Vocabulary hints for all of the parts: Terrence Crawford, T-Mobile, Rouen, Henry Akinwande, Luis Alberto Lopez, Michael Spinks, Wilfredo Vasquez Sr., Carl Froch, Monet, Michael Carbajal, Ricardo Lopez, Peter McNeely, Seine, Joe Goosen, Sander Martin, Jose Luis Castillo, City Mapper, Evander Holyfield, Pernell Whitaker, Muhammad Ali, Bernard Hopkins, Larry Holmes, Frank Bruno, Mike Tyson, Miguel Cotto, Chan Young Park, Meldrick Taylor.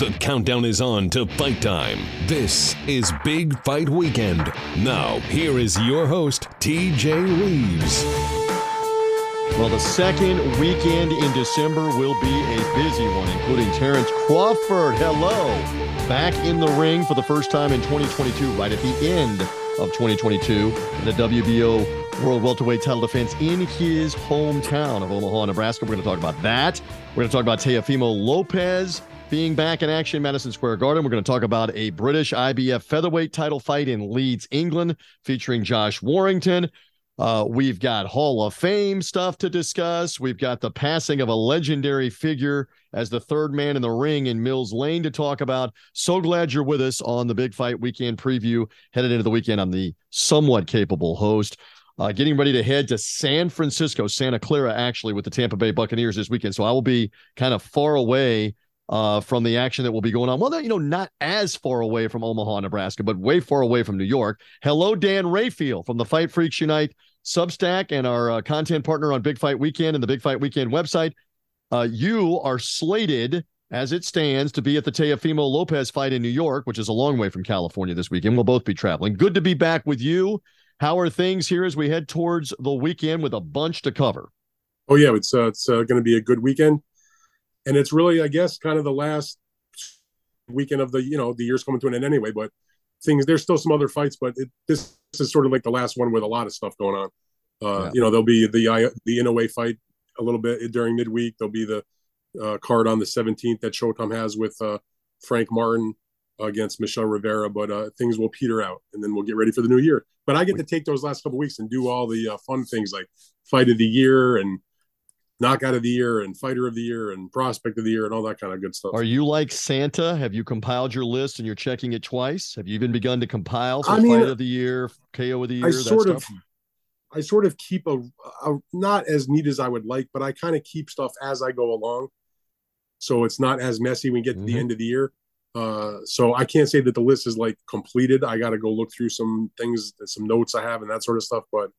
The countdown is on to fight time. This is Big Fight Weekend. Now, here is your host, TJ Reeves. Well, the second weekend in December will be a busy one, including Terrence Crawford. Hello. Back in the ring for the first time in 2022, right at the end of 2022, the WBO World Welterweight title defense in his hometown of Omaha, Nebraska. We're going to talk about that. We're going to talk about Teofimo Lopez being back in action, Madison Square Garden. We're going to talk about a British IBF featherweight title fight in Leeds, England, featuring Josh Warrington. We've got Hall of Fame stuff to discuss. We've got the passing of a legendary figure as the third man in the ring in Mills Lane to talk about. So glad you're with us on the Big Fight Weekend preview, headed into the weekend. I'm the somewhat capable host. Getting ready to head to San Francisco, Santa Clara, actually, with the Tampa Bay Buccaneers this weekend. So I will be kind of far away from the action that will be going on. Well, not as far away from Omaha, Nebraska, but way far away from New York. Hello, Dan Rayfield from the Fight Freaks Unite Substack and our content partner on Big Fight Weekend and the Big Fight Weekend website. You are slated, as it stands, to be at the Teofimo Lopez fight in New York, which is a long way from California this weekend. We'll both be traveling. Good to be back with you. How are things here as we head towards the weekend with a bunch to cover? Oh, yeah, it's going to be a good weekend. And it's really, I guess, kind of the last weekend of the year's coming to an end anyway, but there's still some other fights, but this is sort of like the last one with a lot of stuff going on. There'll be the Inoue fight a little bit during midweek. There'll be the card on the 17th that Showtime has with Frank Martin against Michelle Rivera, but things will peter out, and then we'll get ready for the new year. But I get to take those last couple weeks and do all the fun things like Fight of the Year and Knockout of the Year and Fighter of the Year and Prospect of the Year and all that kind of good stuff. Are you like Santa? Have you compiled your list and you're checking it twice? Have you even begun to compile Fighter of the Year, KO of the Year? I sort of keep a not as neat as I would like, but I kind of keep stuff as I go along, so it's not as messy when we get to the end of the year. So I can't say that the list is like completed. I got to go look through some things, some notes I have, and that sort of stuff. But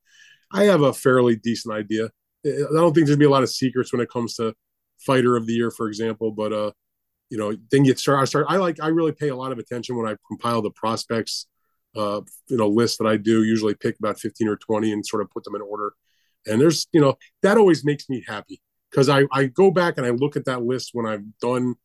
I have a fairly decent idea. I don't think there's be a lot of secrets when it comes to Fighter of the Year, for example, but, then you start. I really pay a lot of attention when I compile the prospects, list that I do, usually pick about 15 or 20 and sort of put them in order. And there's, that always makes me happy because I go back and I look at that list when I've done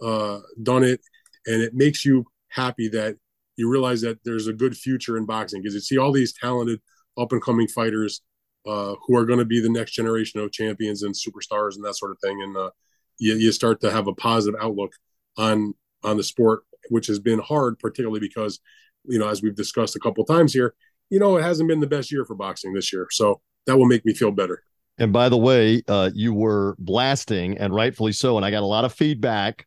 it. And it makes you happy that you realize that there's a good future in boxing because you see all these talented up and coming fighters, who are going to be the next generation of champions and superstars and that sort of thing. And you start to have a positive outlook on the sport, which has been hard, particularly because, as we've discussed a couple of times here, it hasn't been the best year for boxing this year. So that will make me feel better. And by the way, you were blasting, and rightfully so, and I got a lot of feedback,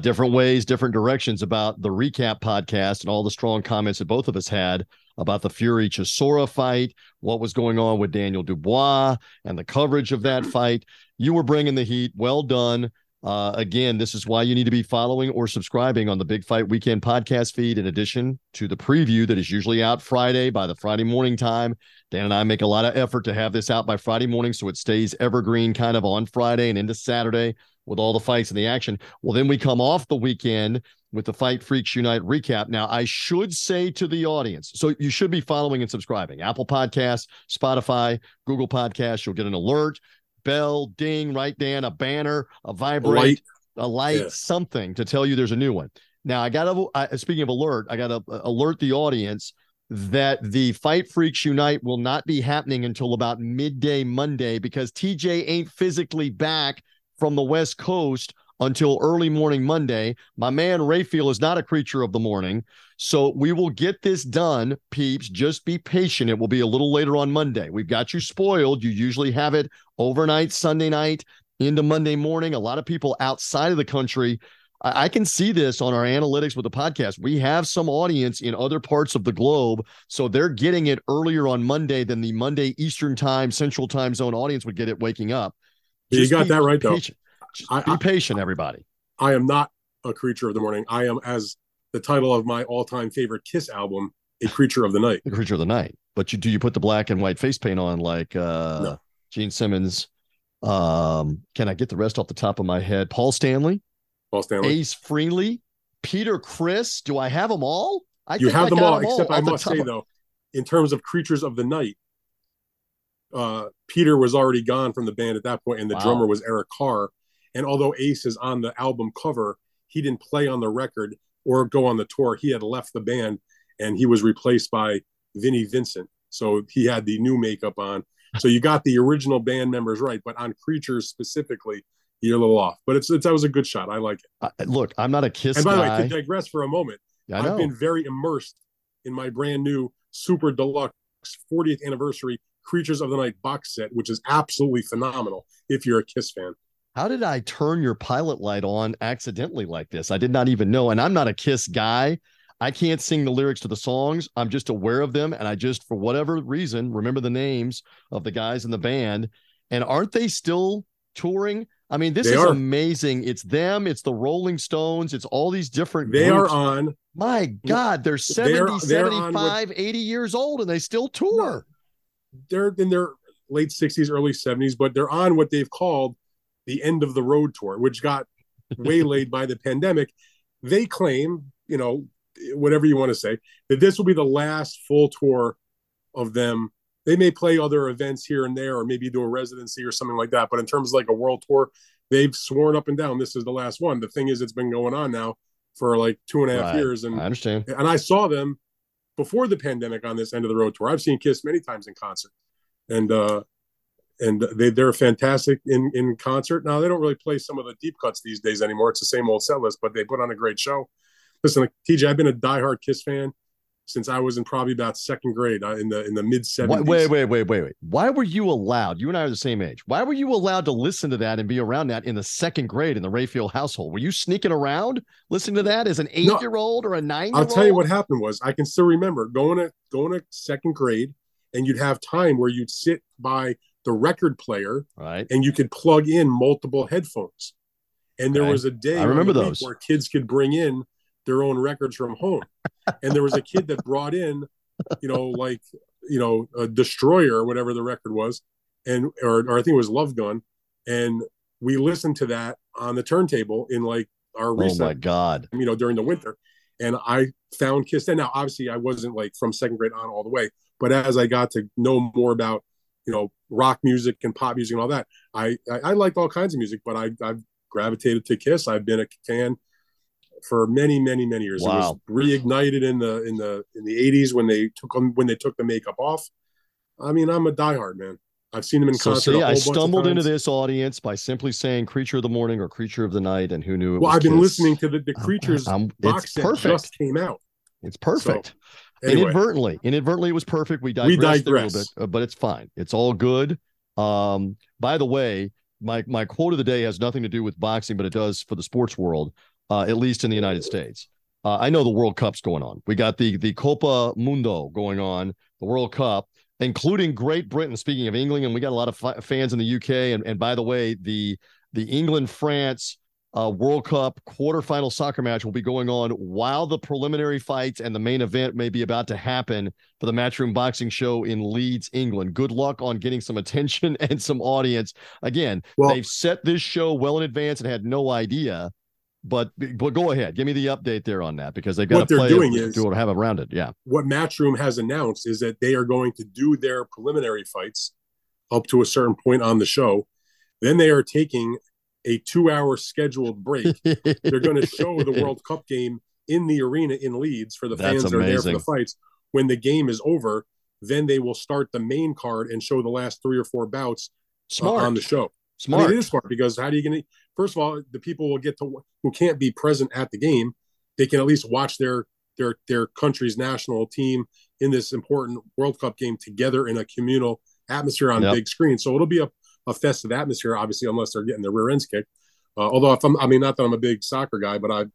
different ways, different directions about the recap podcast and all the strong comments that both of us had about the Fury-Chisora fight, what was going on with Daniel Dubois and the coverage of that fight. You were bringing the heat. Well done. Again, this is why you need to be following or subscribing on the Big Fight Weekend podcast feed, in addition to the preview that is usually out Friday by the Friday morning time. Dan and I make a lot of effort to have this out by Friday morning so it stays evergreen kind of on Friday and into Saturday with all the fights and the action. Well, then we come off the weekend with the Fight Freaks Unite recap. Now, I should say to the audience, so you should be following and subscribing. Apple Podcasts, Spotify, Google Podcasts. You'll get an alert, bell, ding, right, Dan? A banner, a vibrate, a light, yeah, something to tell you there's a new one. Now, speaking of alert, I got to alert the audience that the Fight Freaks Unite will not be happening until about midday Monday because TJ ain't physically back from the West Coast until early morning Monday. My man Rayfield is not a creature of the morning. So we will get this done, peeps. Just be patient. It will be a little later on Monday. We've got you spoiled. You usually have it overnight, Sunday night, into Monday morning. A lot of people outside of the country, I can see this on our analytics with the podcast. We have some audience in other parts of the globe, so they're getting it earlier on Monday than the Monday Eastern time, Central time zone audience would get it waking up. You got that right, though. Be patient, everybody. I am not a creature of the morning. I am, as the title of my all-time favorite Kiss album, a creature of the night. A creature of the night. But do you put the black and white face paint on like no. Gene Simmons? Can I get the rest off the top of my head? Paul Stanley? Paul Stanley, Ace Frehley, Peter Criss. Do I have them all? I must say, though, in terms of creatures of the night, Peter was already gone from the band at that point, and the drummer was Eric Carr. And although Ace is on the album cover, he didn't play on the record or go on the tour. He had left the band, and he was replaced by Vinnie Vincent. So he had the new makeup on. So you got the original band members right, but on creatures specifically, you're a little off. But that was a good shot. I like it. Look, I'm not a Kiss guy. And by the way, to digress for a moment, I've been very immersed in my brand new Super Deluxe 40th Anniversary Creatures of the Night box set, which is absolutely phenomenal if you're a Kiss fan. How did I turn your pilot light on accidentally like this? I did not even know. And I'm not a Kiss guy. I can't sing the lyrics to the songs. I'm just aware of them. And I just, for whatever reason, remember the names of the guys in the band. And aren't they still touring? I mean, this is amazing. It's them. It's the Rolling Stones. It's all these different groups. They are on. My God, they're 70, 75, 80 years old, and they still tour. They're in their late 60s, early 70s, but they're on what they've called the end of the road tour, which got waylaid by the pandemic. They claim, whatever you want to say, that this will be the last full tour of them. They may play other events here and there, or maybe do a residency or something like that. But in terms of like a world tour, they've sworn up and down, this is the last one. The thing is, it's been going on now for like 2.5 years. And I understand. And I saw them before the pandemic on this end of the road tour. I've seen Kiss many times in concert, and they're fantastic in concert. Now they don't really play some of the deep cuts these days anymore. It's the same old set list, but they put on a great show. Listen, TJ, I've been a diehard Kiss fan since I was in probably about second grade, in the mid 70s. Wait. Why were you allowed? You and I are the same age. Why were you allowed to listen to that and be around that in the second grade in the Rayfield household? Were you sneaking around listening to that as an 8-year-old or a 9-year-old? I'll tell you what happened was, I can still remember going to second grade, and you'd have time where you'd sit by the record player, right, and you could plug in multiple headphones. And there was a day where kids could bring in their own records from home. And there was a kid that brought in, a Destroyer or whatever the record was. And, or I think it was Love Gun. And we listened to that on the turntable in like our recess. Oh my God. During the winter. And I found Kiss. And now obviously I wasn't like from second grade on all the way, but as I got to know more about, rock music and pop music and all that, I liked all kinds of music, but I've gravitated to Kiss. I've been a fan for many, many, many years. Wow. It was reignited in the 80s when they took the makeup off. I mean, I'm a diehard man. I've seen them in concert. See, I stumbled into this audience by simply saying "Creature of the Morning" or "Creature of the Night," and who knew? It was Kiss. Been listening to the Creatures box set just came out. It's perfect. So, anyway. Inadvertently, it was perfect. We digressed a little bit, but it's fine. It's all good. By the way, my quote of the day has nothing to do with boxing, but it does for the sports world. At least in the United States. I know the World Cup's going on. We got the Copa Mundo going on, the World Cup, including Great Britain, speaking of England, and we got a lot of fans in the UK. And by the way, the England-France World Cup quarterfinal soccer match will be going on while the preliminary fights and the main event may be about to happen for the Matchroom Boxing Show in Leeds, England. Good luck on getting some attention and some audience. Again, they've set this show well in advance and had no idea. But go ahead. Give me the update there on that, because they've got what to play they're doing is to have it rounded. Yeah. What Matchroom has announced is that they are going to do their preliminary fights up to a certain point on the show. Then they are taking a 2-hour scheduled break. They're going to show the World Cup game in the arena in Leeds for the fans that are there for the fights. When the game is over, then they will start the main card and show the last 3 or 4 bouts on the show. Smart. I mean, it is smart, because how do you going to? First of all, the people will get to who can't be present at the game, they can at least watch their country's national team in this important World Cup game together in a communal atmosphere on big screen. So it'll be a festive atmosphere, obviously, unless they're getting their rear ends kicked. Although, not that I'm a big soccer guy, but I'm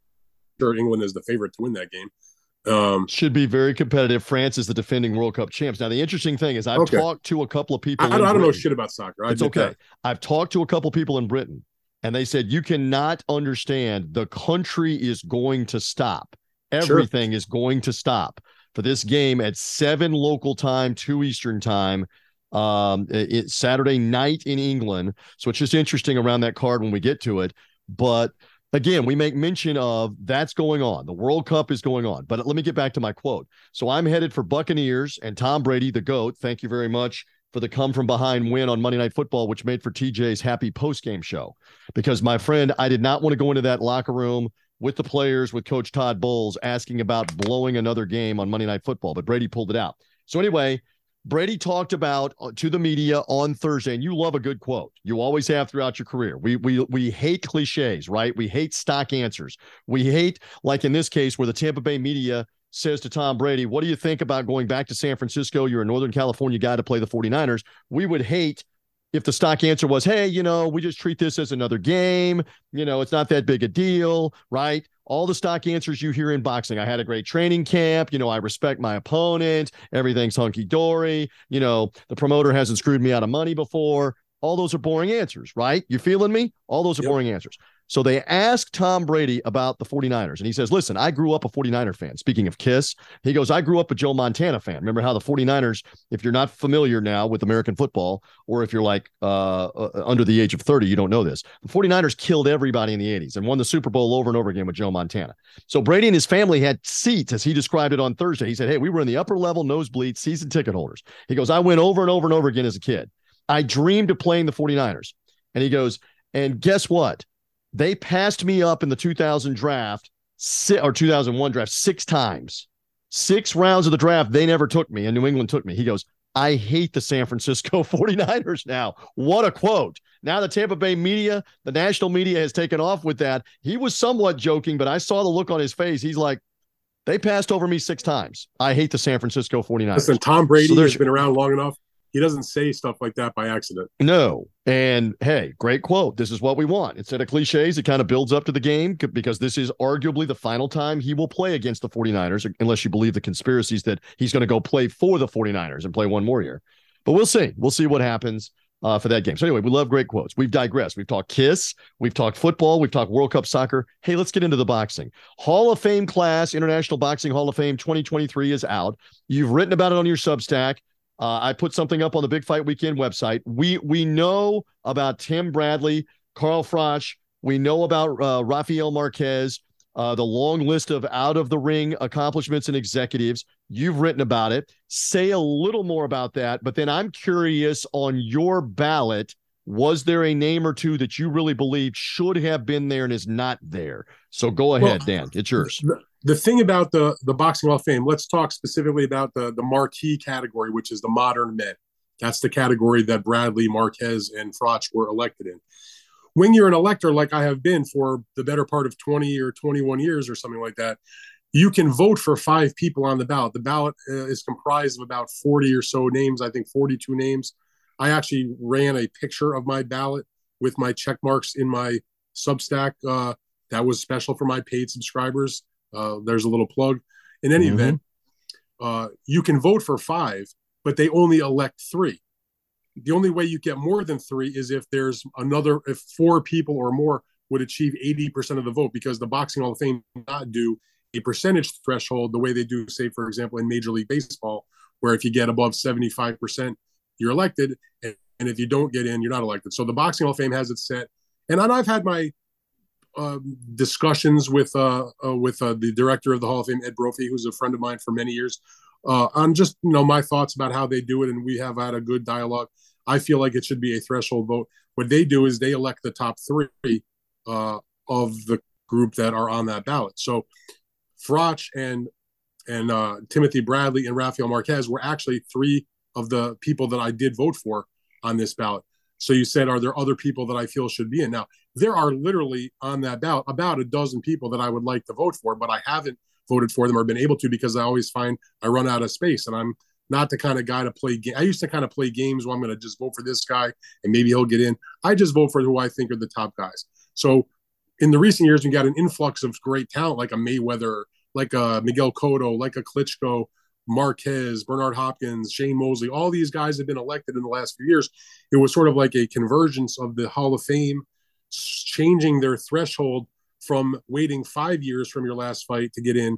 sure England is the favorite to win that game. Should be very competitive. France is the defending World Cup champs. Now, the interesting thing is I've talked to a couple of people. I don't know shit about soccer. It's okay. I've talked to a couple of people in Britain, and they said, you cannot understand. The country is going to stop. Everything is going to stop for this game at 7 local time, 2 Eastern time. It's Saturday night in England. So it's just interesting around that card when we get to it. But again, we make mention of that's going on. The World Cup is going on. But let me get back to my quote. So I'm headed for Buccaneers and Tom Brady, the GOAT. Thank you very much for the come-from-behind win on Monday Night Football, which made for TJ's happy post-game show. Because, my friend, I did not want to go into that locker room with the players, with Coach Todd Bowles, asking about blowing another game on Monday Night Football. But Brady pulled it out. So anyway, Brady talked about to the media on Thursday, and you love a good quote. You always have throughout your career. We hate cliches, right? We hate stock answers. We hate, like in this case, where the Tampa Bay media says to Tom Brady, what do you think about going back to San Francisco? You're a Northern California guy to play the 49ers. We would hate if the stock answer was, hey, you know, we just treat this as another game. You know, it's not that big a deal, right? All the stock answers you hear in boxing. I had a great training camp. You know, I respect my opponent. Everything's hunky-dory. You know, the promoter hasn't screwed me out of money before. All those are boring answers, right? You feeling me? All those are boring answers. So they asked Tom Brady about the 49ers, and he says, listen, I grew up a 49er fan. Speaking of Kiss, he goes, I grew up a Joe Montana fan. Remember how the 49ers, if you're not familiar now with American football, or if you're like under the age of 30, you don't know this. The 49ers killed everybody in the 80s and won the Super Bowl over and over again with Joe Montana. So Brady and his family had seats, as he described it on Thursday. He said, hey, we were in the upper level nosebleed season ticket holders. He goes, I went over and over and over again as a kid. I dreamed of playing the 49ers. And he goes, and guess what? They passed me up in the 2000 draft or 2001 draft 6 times. 6 rounds of the draft, they never took me, and New England took me. He goes, I hate the San Francisco 49ers now. What a quote. Now the Tampa Bay media, the national media has taken off with that. He was somewhat joking, but I saw the look on his face. He's like, they passed over me 6 times. I hate the San Francisco 49ers. Listen, Tom Brady has been around long enough. He doesn't say stuff like that by accident. No. And, hey, great quote. This is what we want. Instead of cliches, it kind of builds up to the game because this is arguably the final time he will play against the 49ers, unless you believe the conspiracies that he's going to go play for the 49ers and play one more year. But we'll see. We'll see what happens for that game. So, anyway, we love great quotes. We've digressed. We've talked Kiss. We've talked football. We've talked World Cup soccer. Hey, let's get into the boxing. Hall of Fame class, International Boxing Hall of Fame 2023 is out. You've written about it on your Substack. I put something up on the Big Fight Weekend website. We know about Tim Bradley, Carl Froch. We know about Rafael Marquez, the long list of out-of-the-ring accomplishments and executives. You've written about it. Say a little more about that, but then I'm curious on your ballot, was there a name or two that you really believed should have been there and is not there? So go ahead, Dan. It's yours. The thing about the Boxing Hall of Fame, let's talk specifically about the marquee category, which is the modern men. That's the category that Bradley, Marquez, and Froch were elected in. When you're an elector, like I have been for the better part of 20 or 21 years or something like that, you can vote for 5 people on the ballot. The ballot is comprised of about 40 or so names, I think 42 names. I actually ran a picture of my ballot with my check marks in my Substack. That was special for my paid subscribers. There's a little plug. In any event, you can vote for 5, but they only elect 3. The only way you get more than 3 is if there's if 4 people or more would achieve 80% of the vote, because the Boxing Hall of Fame does not do a percentage threshold the way they do, say, for example, in Major League Baseball, where if you get above 75%, you're elected, and if you don't get in, you're not elected. So the Boxing Hall of Fame has it set. And I've had my discussions with the director of the Hall of Fame, Ed Brophy, who's a friend of mine for many years, on just, you know, my thoughts about how they do it, and we have had a good dialogue. I feel like it should be a threshold vote. What they do is they elect the top 3 of the group that are on that ballot. So Froch and Timothy Bradley and Rafael Marquez were actually 3 of the people that I did vote for on this ballot. So you said, are there other people that I feel should be in? Now, there are literally on that ballot about a dozen people that I would like to vote for, but I haven't voted for them or been able to, because I always find I run out of space, and I'm not the kind of guy to play games. I used to kind of play games where I'm going to just vote for this guy and maybe he'll get in. I just vote for who I think are the top guys. So in the recent years, we got an influx of great talent, like a Mayweather, like a Miguel Cotto, like a Klitschko, Marquez, Bernard Hopkins, Shane Mosley. All these guys have been elected in the last few years. It was sort of like a convergence of the Hall of Fame changing their threshold from waiting 5 years from your last fight to get in,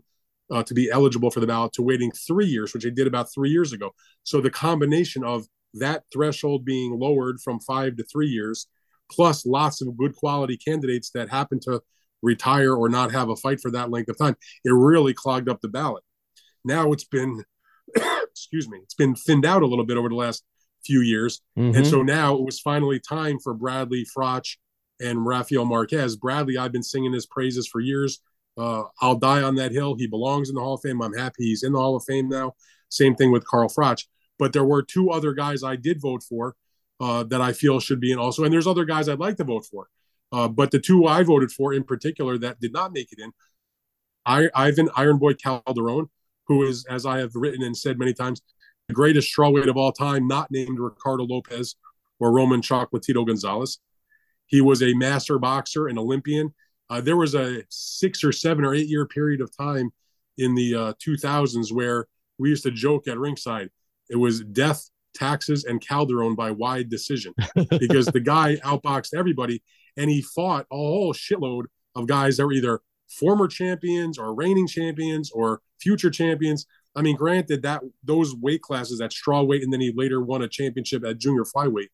to be eligible for the ballot, to waiting 3 years, which they did about 3 years ago. So the combination of that threshold being lowered from 5 to 3 years, plus lots of good quality candidates that happen to retire or not have a fight for that length of time. It really clogged up the ballot. Now it's been, excuse me, it's been thinned out a little bit over the last few years. Mm-hmm. And so now it was finally time for Bradley, Froch, and Rafael Marquez. Bradley, I've been singing his praises for years. I'll die on that hill. He belongs in the Hall of Fame. I'm happy he's in the Hall of Fame now. Same thing with Carl Froch. But there were two other guys I did vote for that I feel should be in also. And there's other guys I'd like to vote for. But the two I voted for in particular that did not make it in, Ivan Iron Boy Calderon, who is, as I have written and said many times, the greatest strawweight of all time, not named Ricardo Lopez or Roman Chocolatito Gonzalez. He was a master boxer, an Olympian. There was a 6 or 7 or 8 year period of time in the 2000s where we used to joke at ringside. It was death, taxes, and Calderon by wide decision because the guy outboxed everybody, and he fought a whole shitload of guys that were either former champions or reigning champions or future champions. I mean, granted, that those weight classes at strawweight, and then he later won a championship at junior flyweight,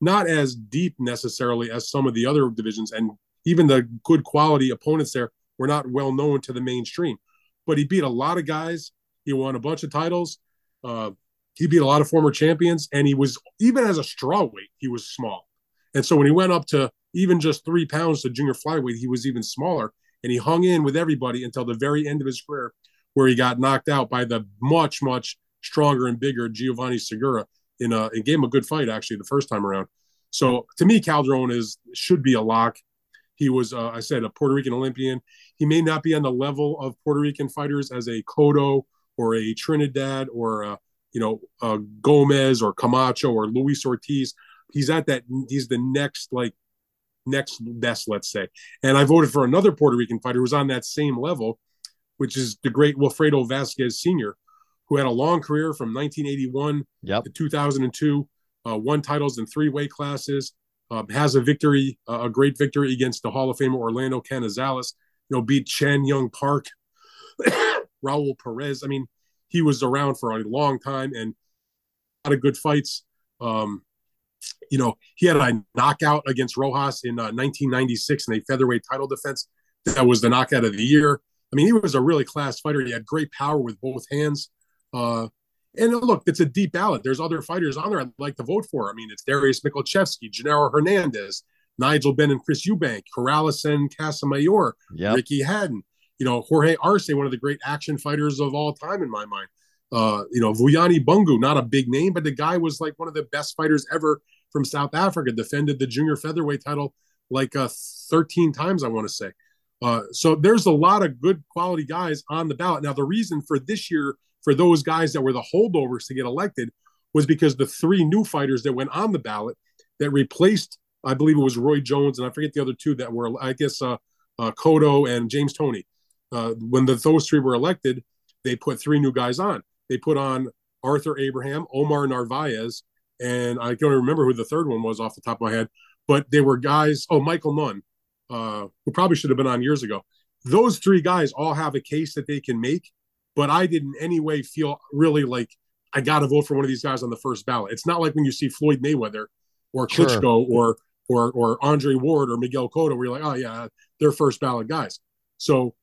not as deep necessarily as some of the other divisions, and even the good quality opponents there were not well known to the mainstream. But he beat a lot of guys. He won a bunch of titles. He beat a lot of former champions, and he was, even as a strawweight, he was small. And so when he went up to even just 3 pounds to junior flyweight, he was even smaller, and he hung in with everybody until the very end of his career, where he got knocked out by the much, much stronger and bigger Giovanni Segura and gave him a good fight, actually, the first time around. So to me, Calderon should be a lock. He was, I said, a Puerto Rican Olympian. He may not be on the level of Puerto Rican fighters as a Cotto or a Trinidad or Gomez or Camacho or Luis Ortiz. He's at that. He's the next best, let's say. And I voted for another Puerto Rican fighter who was on that same level, which is the great Wilfredo Vasquez Sr., who had a long career from 1981 to 2002, won titles in 3 weight classes, has a great victory against the Hall of Famer Orlando Canizales, beat Chan Young Park, Raul Perez. I mean, he was around for a long time and a lot of good fights. He had a knockout against Rojas in 1996 in a featherweight title defense. That was the knockout of the year. I mean, he was a really class fighter. He had great power with both hands. And look, it's a deep ballot. There's other fighters on there I'd like to vote for. I mean, it's Darius Michalczewski, Gennaro Hernandez, Nigel Benn and Chris Eubank, Corrales and Casamayor, Ricky Haddon, Jorge Arce, one of the great action fighters of all time in my mind. Vuyani Bungu, not a big name, but the guy was like one of the best fighters ever from South Africa, defended the junior featherweight title like 13 times, I want to say. So there's a lot of good quality guys on the ballot. Now, the reason for this year for those guys that were the holdovers to get elected was because the 3 new fighters that went on the ballot that replaced, I believe it was Roy Jones, and I forget the other 2 that were, I guess, Cotto and James Toney. When those 3 were elected, they put 3 new guys on. They put on Arthur Abraham, Omar Narvaez, and I don't remember who the 3rd one was off the top of my head, but they were guys, Michael Nunn, who probably should have been on years ago. Those 3 guys all have a case that they can make, but I didn't in any way feel really like I got to vote for one of these guys on the first ballot. It's not like when you see Floyd Mayweather or Klitschko or Andre Ward or Miguel Cotto, where you're like, oh yeah, they're first ballot guys. So,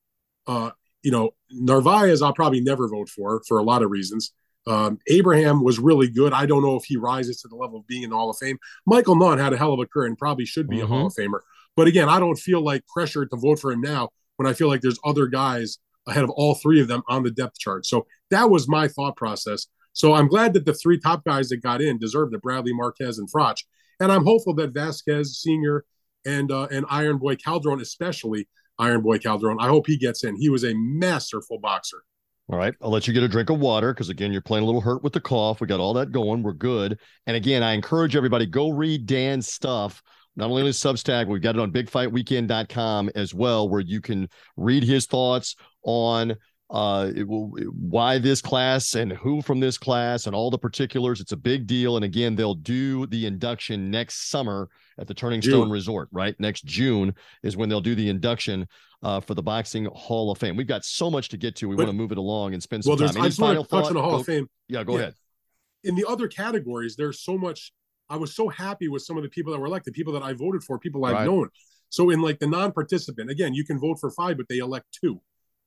Narvaez, I'll probably never vote for a lot of reasons. Abraham was really good. I don't know if he rises to the level of being in the Hall of Fame. Michael Nunn had a hell of a career and probably should be a Hall of Famer. But again, I don't feel like pressure to vote for him now when I feel like there's other guys ahead of all 3 of them on the depth chart. So that was my thought process. So I'm glad that the 3 top guys that got in deserved it, Bradley, Marquez, and Froch. And I'm hopeful that Vasquez Sr. and Iron Boy Calderon, especially Iron Boy Calderon, I hope he gets in. He was a masterful boxer. All right, I'll let you get a drink of water because, again, you're playing a little hurt with the cough. We got all that going. We're good. And, again, I encourage everybody, go read Dan's stuff. Not only on his Substack, we've got it on BigFightWeekend.com as well, where you can read his thoughts on why this class and who from this class and all the particulars. It's a big deal. And again, they'll do the induction next summer at the Turning Stone Resort, right? Next June is when they'll do the induction for the Boxing Hall of Fame. We've got so much to get to. We want to move it along and spend some time. I just want to touch on the Hall of Fame. Yeah, go ahead. In the other categories, there's so much. I was so happy with some of the people that were elected, people that I voted for, people I've known. So in like the non-participant, again, you can vote for five, but they elect two.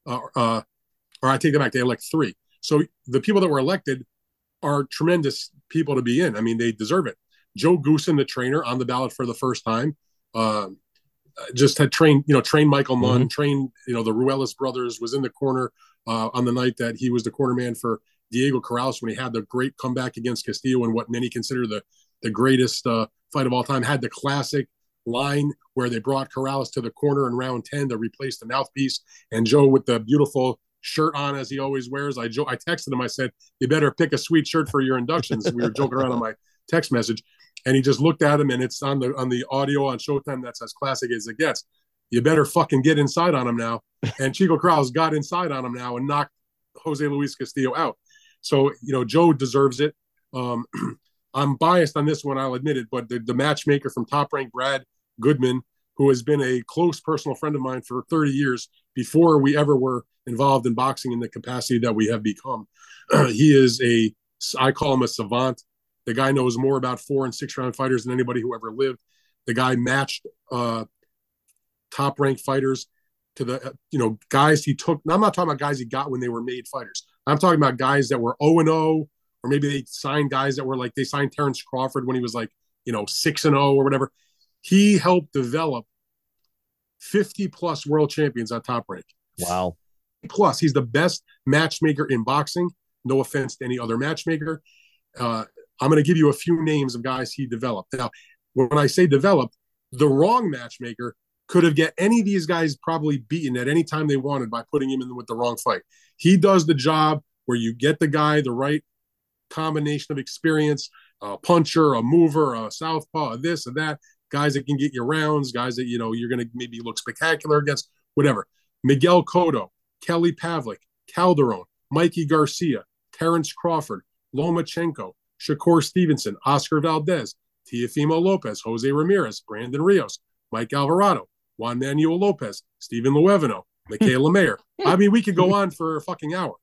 Or I take that back, they elect three. So the people that were elected are tremendous people to be in. I mean, they deserve it. Joe Goosen, the trainer, on the ballot for the first time, just had trained Michael Munn, trained, the Ruelas brothers, was in the corner on the night that he was the corner man for Diego Corrales when he had the great comeback against Castillo and what many consider the greatest fight of all time. Had the classic line where they brought Corrales to the corner in round 10 to replace the mouthpiece. And Joe, with the beautiful shirt on as he always wears, I texted him. I said, "You better pick a sweet shirt for your inductions." We were joking around on my text message, and he just looked at him, and it's on the audio on Showtime that's as classic as it gets. "You better fucking get inside on him now." And Chico Corrales got inside on him now and knocked Jose Luis Castillo out. So, Joe deserves it. I'm biased on this one, I'll admit it, but the matchmaker from Top Rank, Brad Goodman, who has been a close personal friend of mine for 30 years before we ever were involved in boxing in the capacity that we have become. He is I call him a savant. The guy knows more about 4- and 6-round fighters than anybody who ever lived. The guy matched top-ranked fighters to the, guys he took. Now, I'm not talking about guys he got when they were made fighters. I'm talking about guys that were 0-0, or maybe they signed guys that were like, they signed Terrence Crawford when he was 6-0 or whatever. He helped develop 50-plus world champions on Top Rank. Wow. Plus, he's the best matchmaker in boxing. No offense to any other matchmaker. I'm going to give you a few names of guys he developed. Now, when I say developed, the wrong matchmaker could have got any of these guys probably beaten at any time they wanted by putting him in with the wrong fight. He does the job where you get the guy the right combination of experience, a puncher, a mover, a southpaw, this and that, guys that can get your rounds, guys that, you're going to maybe look spectacular against, whatever. Miguel Cotto, Kelly Pavlik, Calderon, Mikey Garcia, Terrence Crawford, Lomachenko, Shakur Stevenson, Oscar Valdez, Teofimo Lopez, Jose Ramirez, Brandon Rios, Mike Alvarado, Juan Manuel Lopez, Steven Luevano, Michaela Mayer. I mean, we could go on for a fucking hour.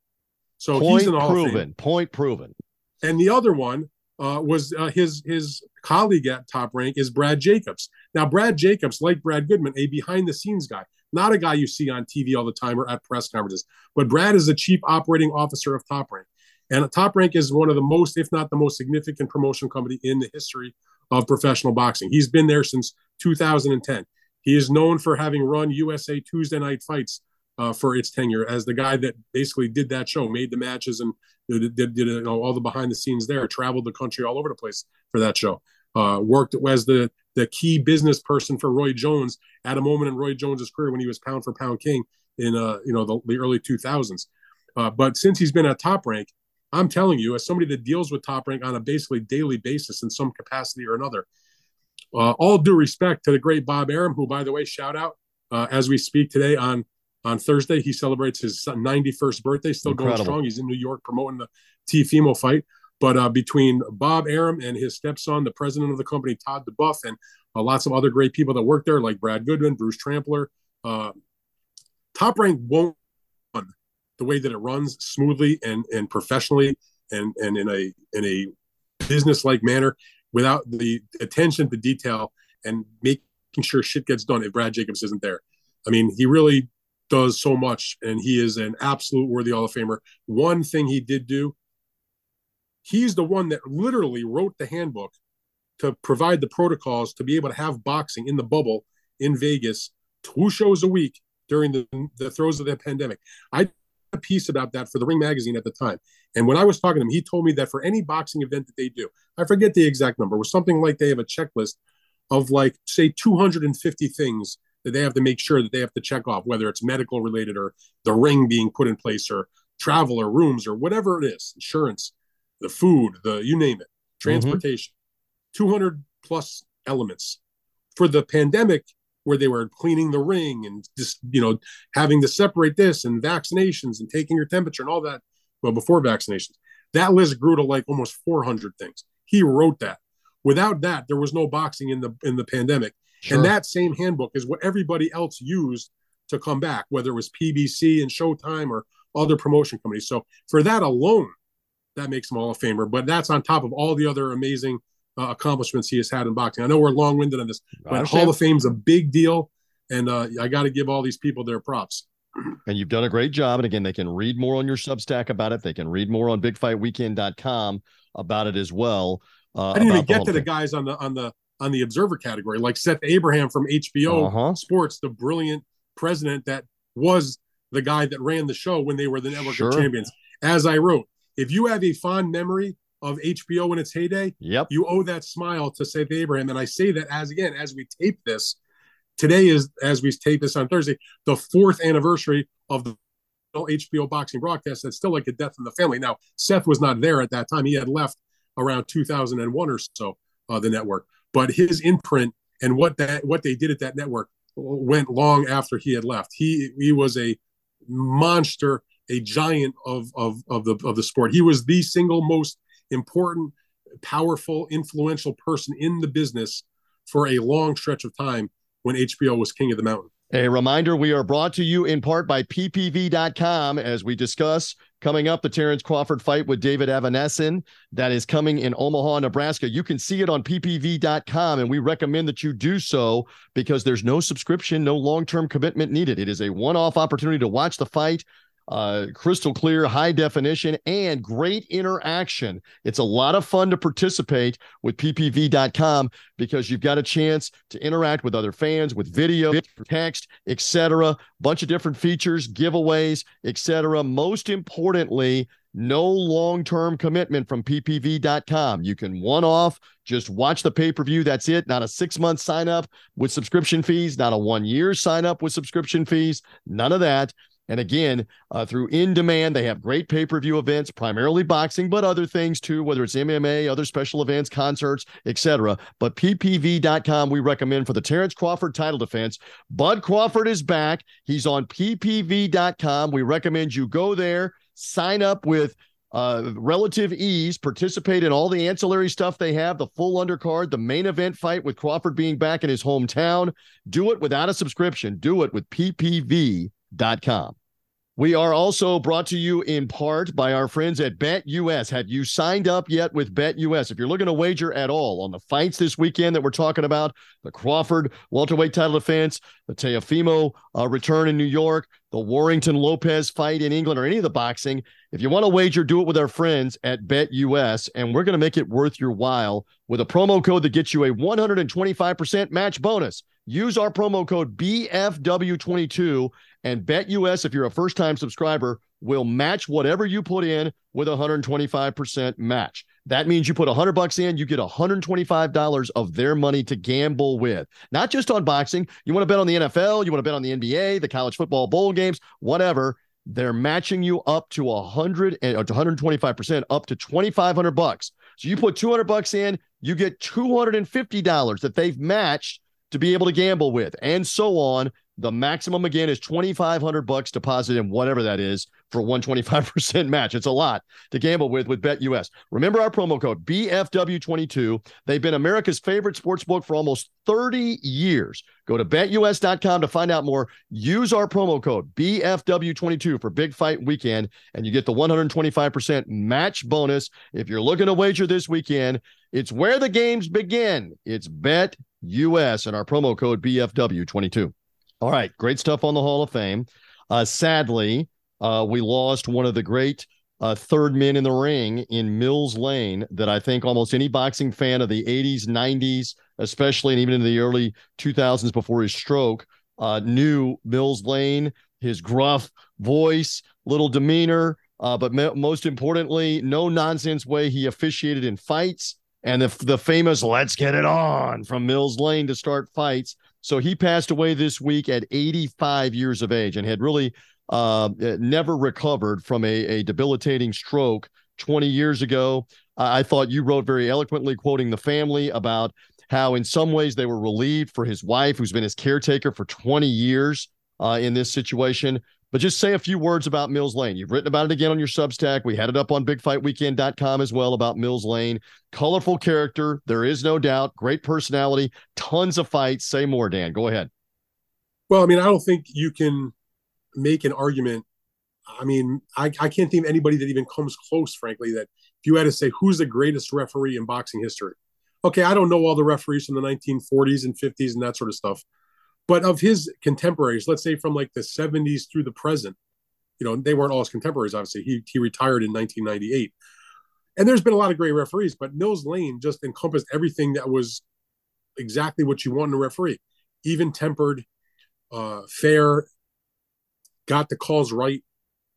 So he's in the Hall of Fame. Point proven. And the other one was his colleague at Top Rank is Brad Jacobs. Now, Brad Jacobs, like Brad Goodman, a behind-the-scenes guy. Not a guy you see on TV all the time or at press conferences, but Brad is the chief operating officer of Top Rank. And Top Rank is one of the most, if not the most significant promotion company in the history of professional boxing. He's been there since 2010. He is known for having run USA Tuesday Night Fights for its tenure as the guy that basically did that show, made the matches and did all the behind the scenes there, traveled the country all over the place for that show. Worked as the key business person for Roy Jones at a moment in Roy Jones's career when he was pound for pound king in the early 2000s. But since he's been at Top Rank, I'm telling you, as somebody that deals with Top Rank on a basically daily basis in some capacity or another, all due respect to the great Bob Arum, who, by the way, shout out as we speak today on Thursday. He celebrates his 91st birthday, still Incredible. Going strong. He's in New York promoting the Teofimo fight. But between Bob Arum and his stepson, the president of the company, Todd DeBuff, and lots of other great people that work there, like Brad Goodman, Bruce Trampler, Top Rank won't run the way that it runs smoothly and professionally and in a business-like manner without the attention to detail and making sure shit gets done if Brad Jacobs isn't there. I mean, he really does so much, and he is an absolute worthy Hall of Famer. One thing he did do, he's the one that literally wrote the handbook to provide the protocols to be able to have boxing in the bubble in Vegas, 2 shows a week during the throes of the pandemic. I did a piece about that for the Ring Magazine at the time. And when I was talking to him, he told me that for any boxing event that they do, I forget the exact number, it was something like they have a checklist of say 250 things that they have to make sure that they have to check off, whether it's medical related or the ring being put in place or travel or rooms or whatever it is, insurance, the food, you name it, transportation, 200 plus elements. For the pandemic, where they were cleaning the ring and just, having to separate this and vaccinations and taking your temperature and all that, well, before vaccinations, that list grew to almost 400 things. He wrote that. Without that, there was no boxing in the pandemic. Sure. And that same handbook is what everybody else used to come back, whether it was PBC and Showtime or other promotion companies. So for that alone, that makes him a Hall of Famer, but that's on top of all the other amazing accomplishments he has had in boxing. I know we're long-winded on this, but Hall of Fame's a big deal, and I got to give all these people their props. And you've done a great job. And again, they can read more on your Substack about it. They can read more on BigFightWeekend.com about it as well. I didn't even get to the guys on the observer category, like Seth Abraham from HBO Sports, the brilliant president that was the guy that ran the show when they were the network of champions. As I wrote, if you have a fond memory of HBO in its heyday, you owe that smile to Seth Abraham. And I say that as we tape this. Today is, as we tape this on Thursday, the fourth anniversary of the HBO boxing broadcast. That's still like a death in the family. Now, Seth was not there at that time. He had left around 2001 or so, the network. But his imprint and what they did at that network went long after he had left. He was a monster, a giant of the sport. He was the single most important, powerful, influential person in the business for a long stretch of time when HBO was king of the mountain. A reminder, we are brought to you in part by PPV.com as we discuss coming up the Terrence Crawford fight with David Avanesyan that is coming in Omaha, Nebraska. You can see it on PPV.com, and we recommend that you do so because there's no subscription, no long-term commitment needed. It is a one-off opportunity to watch the fight, crystal clear, high definition, and great interaction. It's a lot of fun to participate with PPV.com because you've got a chance to interact with other fans, with video, text, etc. Bunch of different features, giveaways, etc. Most importantly, no long-term commitment from PPV.com. You can one-off, just watch the pay-per-view. That's it. Not a 6-month sign-up with subscription fees, not a 1-year sign-up with subscription fees, none of that. And again, through in-demand, they have great pay-per-view events, primarily boxing, but other things too, whether it's MMA, other special events, concerts, etc. But PPV.com, we recommend for the Terrence Crawford title defense. Bud Crawford is back. He's on PPV.com. We recommend you go there, sign up with relative ease, participate in all the ancillary stuff they have, the full undercard, the main event fight with Crawford being back in his hometown. Do it without a subscription. Do it with PPV.com. We are also brought to you in part by our friends at BetUS. Have you signed up yet with BetUS? If you're looking to wager at all on the fights this weekend that we're talking about, the Crawford welterweight title defense, the Teofimo return in New York, the Warrington Lopez fight in England, or any of the boxing, if you want to wager, do it with our friends at BetUS, and we're going to make it worth your while with a promo code that gets you a 125% match bonus. Use our promo code BFW22, and BetUS, if you're a first-time subscriber, will match whatever you put in with 125% match. That means you put $100 in, you get $125 of their money to gamble with. Not just on boxing. You want to bet on the NFL, you want to bet on the NBA, the college football bowl games, whatever. They're matching you up to 125%, up to $2,500. So you put $200 in, you get $250 that they've matched to be able to gamble with, and so on. The maximum, again, is $2,500 deposit in whatever that is for 125% match. It's a lot to gamble with BetUS. Remember our promo code, BFW22. They've been America's favorite sportsbook for almost 30 years. Go to BetUS.com to find out more. Use our promo code, BFW22, for Big Fight Weekend, and you get the 125% match bonus. If you're looking to wager this weekend, it's where the games begin. It's BetUS and our promo code, BFW22. All right, great stuff on the Hall of Fame. Sadly, we lost one of the great third men in the ring in Mills Lane that I think almost any boxing fan of the 80s, 90s, especially, and even in the early 2000s before his stroke, knew Mills Lane, his gruff voice, little demeanor, but most importantly, no-nonsense way he officiated in fights, and the famous "let's get it on" from Mills Lane to start fights. So he passed away this week at 85 years of age and had really never recovered from a debilitating stroke 20 years ago. I thought you wrote very eloquently, quoting the family, about how in some ways they were relieved for his wife, who's been his caretaker for 20 years in this situation. But just say a few words about Mills Lane. You've written about it again on your Substack. We had it up on BigFightWeekend.com as well about Mills Lane. Colorful character, there is no doubt. Great personality, tons of fights. Say more, Dan. Go ahead. Well, I mean, I don't think you can make an argument. I mean, I can't think of anybody that even comes close, frankly, that if you had to say who's the greatest referee in boxing history. okay, I don't know all the referees from the 1940s and 50s and that sort of stuff, but of his contemporaries, let's say from like the 70s through the present, you know, they weren't all his contemporaries, obviously. He retired in 1998. And there's been a lot of great referees, but Mills Lane just encompassed everything that was exactly what you want in a referee. Even-tempered, fair, got the calls right,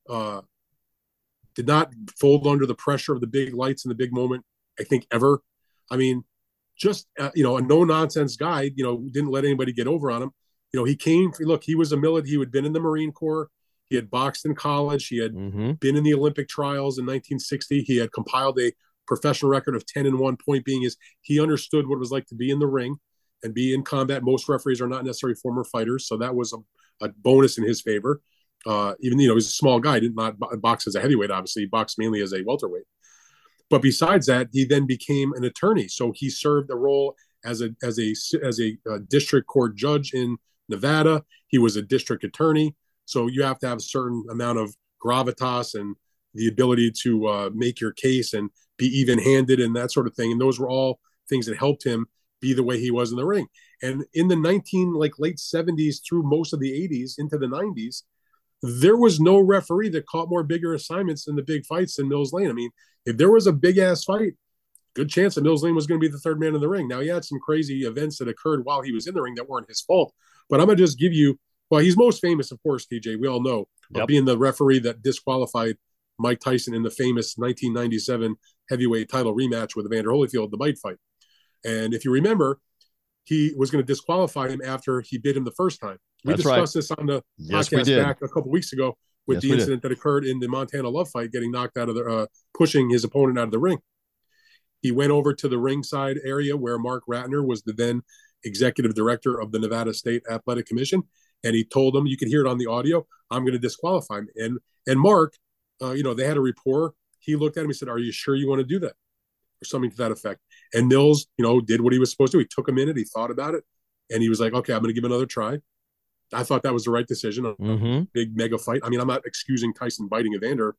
did not fold under the pressure of the big lights in the big moment, I think, ever. I mean, just, you know, a no-nonsense guy, you know, didn't let anybody get over on him. You know, he came, look, he was a millet. He had been in the Marine Corps. He had boxed in college. He had been in the Olympic trials in 1960. He had compiled a professional record of 10-1, point being is he understood what it was like to be in the ring and be in combat. Most referees are not necessarily former fighters, so that was a bonus in his favor. Even, you know, he's a small guy, did not box as a heavyweight, obviously. He boxed mainly as a welterweight. But besides that, he then became an attorney. So he served a role as a district court judge in Nevada. He was a district attorney. So you have to have a certain amount of gravitas and the ability to make your case and be even-handed and that sort of thing. And those were all things that helped him be the way he was in the ring. And in the late 70s through most of the 80s into the 90s, there was no referee that caught more bigger assignments in the big fights than Mills Lane. I mean, if there was a big-ass fight, good chance that Mills Lane was going to be the third man in the ring. Now, he had some crazy events that occurred while he was in the ring that weren't his fault. But I'm going to just give you, well, he's most famous, of course, TJ, we all know, of being the referee that disqualified Mike Tyson in the famous 1997 heavyweight title rematch with Evander Holyfield, the bite fight. And if you remember, he was going to disqualify him after he bit him the first time. We discussed this on the podcast back a couple weeks ago with the incident that occurred in the Montana Love fight, getting knocked out of the pushing his opponent out of the ring. He went over to the ringside area where Mark Ratner was the then executive director of the Nevada State Athletic Commission. And he told him, you can hear it on the audio, I'm going to disqualify him. And Mark, you know, they had a rapport. He looked at him, he said, are you sure you want to do that? Or something to that effect. And Mills, you know, did what he was supposed to. He took a minute, he thought about it, and he was like, okay, I'm going to give another try. I thought that was the right decision. A big, mega fight. I mean, I'm not excusing Tyson biting Evander.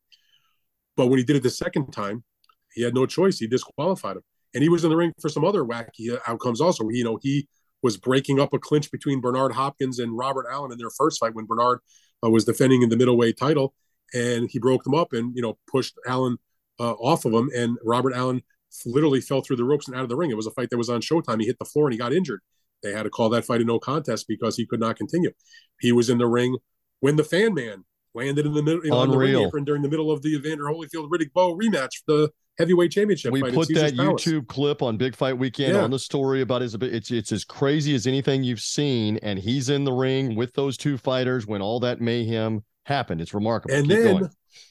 But when he did it the second time, he had no choice. He disqualified him. And he was in the ring for some other wacky outcomes also. He, you know, he was breaking up a clinch between Bernard Hopkins and Robert Allen in their first fight when Bernard was defending in the middleweight title. And he broke them up and, you know, pushed Allen off of him. And Robert Allen literally fell through the ropes and out of the ring. It was a fight that was on Showtime. He hit the floor and he got injured. They had to call that fight a no contest because he could not continue. He was in the ring when the Fan Man landed in the middle, you know, on the ring apron during the middle of the Evander Holyfield-Riddick Bowe rematch, the heavyweight championship fight. We put that YouTube clip on Big Fight Weekend on the story about his, it's as crazy as anything you've seen, and he's in the ring with those two fighters when all that mayhem happened. It's remarkable. And then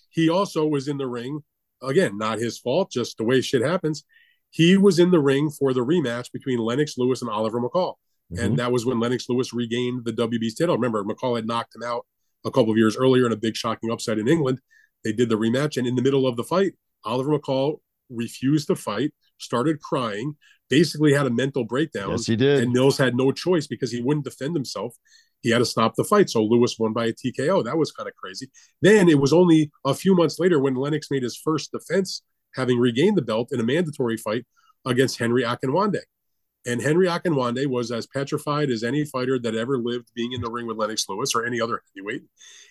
he also was in the ring, again, not his fault, just the way shit happens. He was in the ring for the rematch between Lennox Lewis and Oliver McCall. Mm-hmm. And that was when Lennox Lewis regained the WBC title. Remember, McCall had knocked him out a couple of years earlier in a big shocking upset in England. They did the rematch. And in the middle of the fight, Oliver McCall refused to fight, started crying, basically had a mental breakdown. Yes, he did. And Mills had no choice because he wouldn't defend himself. He had to stop the fight. So Lewis won by a TKO. That was kind of crazy. Then it was only a few months later when Lennox made his first defense, having regained the belt in a mandatory fight against Henry Akinwande. And Henry Akinwande was as petrified as any fighter that ever lived being in the ring with Lennox Lewis or any other heavyweight.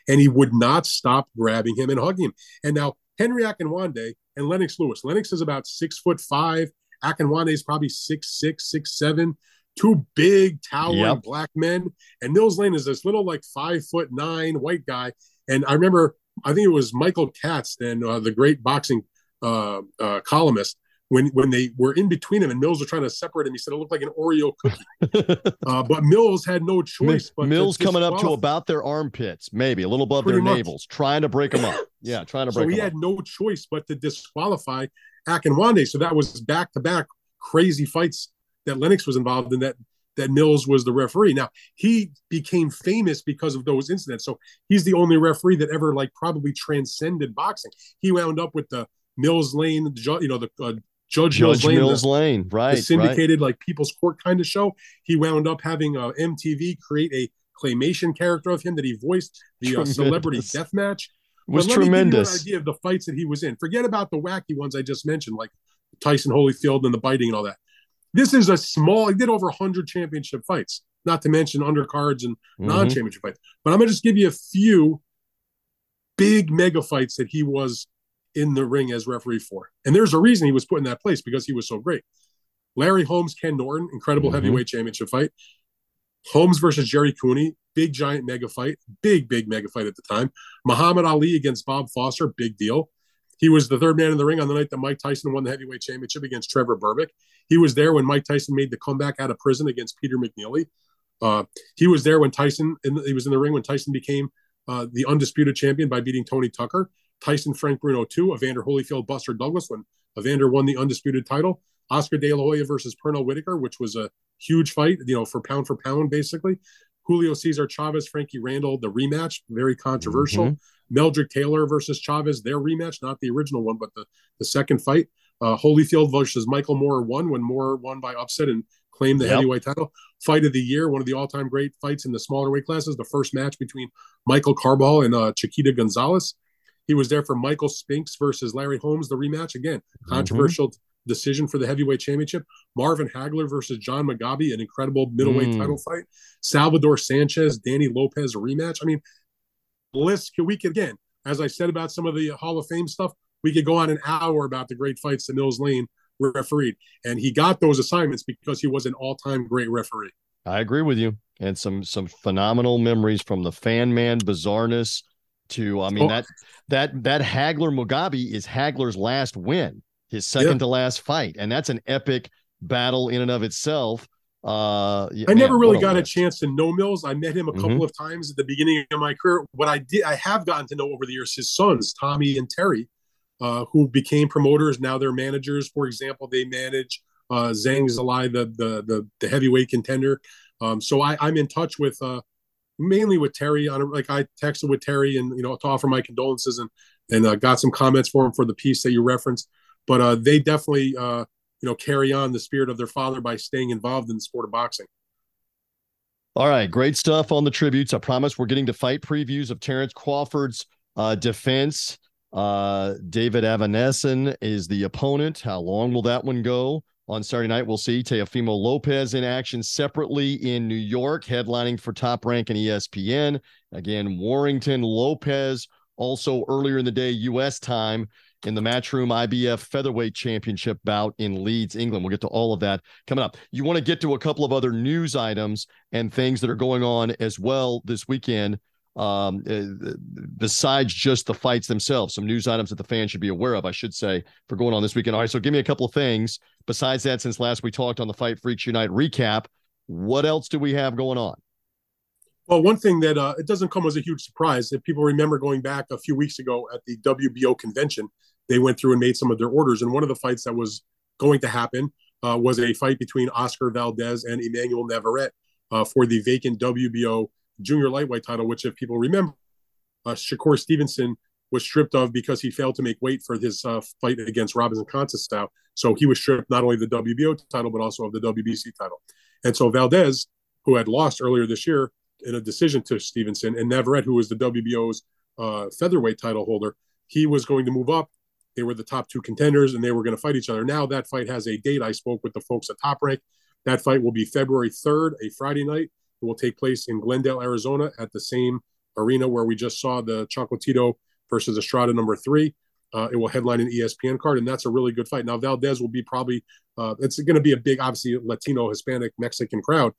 And he would not stop grabbing him and hugging him. And now Henry Akinwande and Lennox Lewis. Lennox is about 6'5". Akinwande is probably 6'6", 6'7". Two big, towering black men. And Mills Lane is this little, like, 5'9" white guy. And I remember, I think it was Michael Katz, then the great boxing columnist, when they were in between him and Mills was trying to separate him, he said it looked like an Oreo cookie. But Mills had no choice. But Mills coming up to about their armpits, maybe a little above their navels, trying to break them up. Yeah, trying to break them up. So he had no choice but to disqualify Akinwande. So that was back-to-back crazy fights that Lennox was involved in, that Mills was the referee. Now, he became famous because of those incidents. So he's the only referee that ever, like, probably transcended boxing. He wound up with the Mills Lane, you know, the Judge Mills Lane, right? The syndicated, like, People's Court kind of show. He wound up having MTV create a claymation character of him that he voiced, the Celebrity Deathmatch. Was tremendous. Let me give you an idea of the fights that he was in. Forget about the wacky ones I just mentioned, like Tyson Holyfield and the biting and all that. This is a small, he did over 100 championship fights, not to mention undercards and non-championship fights. But I'm going to just give you a few big mega fights that he was in the ring as referee for. And there's a reason he was put in that place, because he was so great. Larry Holmes, Ken Norton, incredible heavyweight championship fight. Holmes versus Jerry Cooney, big giant mega fight, big mega fight at the time. Muhammad Ali against Bob Foster, big deal. He was the third man in the ring on the night that Mike Tyson won the heavyweight championship against Trevor Berbick. He was there when Mike Tyson made the comeback out of prison against Peter McNeely. He was there when Tyson, he was in the ring when Tyson became the undisputed champion by beating Tony Tucker. Tyson, Frank Bruno II, Evander Holyfield, Buster Douglas when Evander won the undisputed title. Oscar De La Hoya versus Pernell Whitaker, which was a huge fight, you know, for pound, basically. Julio Cesar Chavez, Frankie Randall, the rematch, very controversial. Meldrick Taylor versus Chavez, their rematch, not the original one, but the second fight. Holyfield versus Michael Moore won when Moore won by upset and claimed the heavyweight title. Fight of the year, one of the all-time great fights in the smaller weight classes, the first match between Michael Carbajal and Chiquita Gonzalez. He was there for Michael Spinks versus Larry Holmes, the rematch. Again, controversial decision for the heavyweight championship. Marvin Hagler versus John Mugabe, an incredible middleweight title fight. Salvador Sanchez, Danny Lopez rematch. I mean, list, we could, again, as I said about some of the Hall of Fame stuff, we could go on an hour about the great fights that Mills Lane refereed. And he got those assignments because he was an all-time great referee. I agree with you. And some phenomenal memories from the fan man bizarreness to, I mean, that Hagler Mugabe is Hagler's last win, his second to last fight. And that's an epic battle in and of itself. I never really got a chance to know Mills. I met him a couple of times at the beginning of my career. What I did, I have gotten to know over the years, his sons, Tommy and Terry, who became promoters. Now they're managers. For example, they manage Zhang Zilai, the heavyweight contender. So I'm in touch with mainly with Terry. I texted with Terry and, you know, to offer my condolences and got some comments for him for the piece that you referenced. But they definitely, you know, carry on the spirit of their father by staying involved in the sport of boxing. All right, great stuff on the tributes. I promise we're getting to fight previews of Terrence Crawford's defense. David Avanesyan is the opponent. How long will that one go? On Saturday night, we'll see Teofimo Lopez in action separately in New York, headlining for Top Rank and ESPN. Again, Warrington, Lopez, also earlier in the day, U.S. time, in the Matchroom IBF Featherweight Championship bout in Leeds, England. We'll get to all of that coming up. You want to get to a couple of other news items and things that are going on as well this weekend, besides just the fights themselves, some news items that the fans should be aware of, I should say, for going on this weekend. All right, so give me a couple of things. Besides that, since last we talked on the Fight Freaks Unite recap, what else do we have going on? Well, one thing that it doesn't come as a huge surprise, if people remember going back a few weeks ago at the WBO convention, they went through and made some of their orders. And one of the fights that was going to happen was a fight between Oscar Valdez and Emmanuel Navarrete for the vacant WBO junior lightweight title, which, if people remember, Shakur Stevenson was stripped of because he failed to make weight for his fight against Robinson Conceicao. So he was stripped not only of the WBO title, but also of the WBC title. And so Valdez, who had lost earlier this year in a decision to Stevenson, and Navarrete, who was the WBO's featherweight title holder, he was going to move up. They were the top two contenders, and they were going to fight each other. Now that fight has a date. I spoke with the folks at Top Rank. That fight will be February 3rd, a Friday night. It will take place in Glendale, Arizona, at the same arena where we just saw the Chocolatito versus Estrada #3. It will headline an ESPN card, and that's a really good fight. Now, Valdez will be probably it's going to be a big, obviously, Latino, Hispanic, Mexican crowd.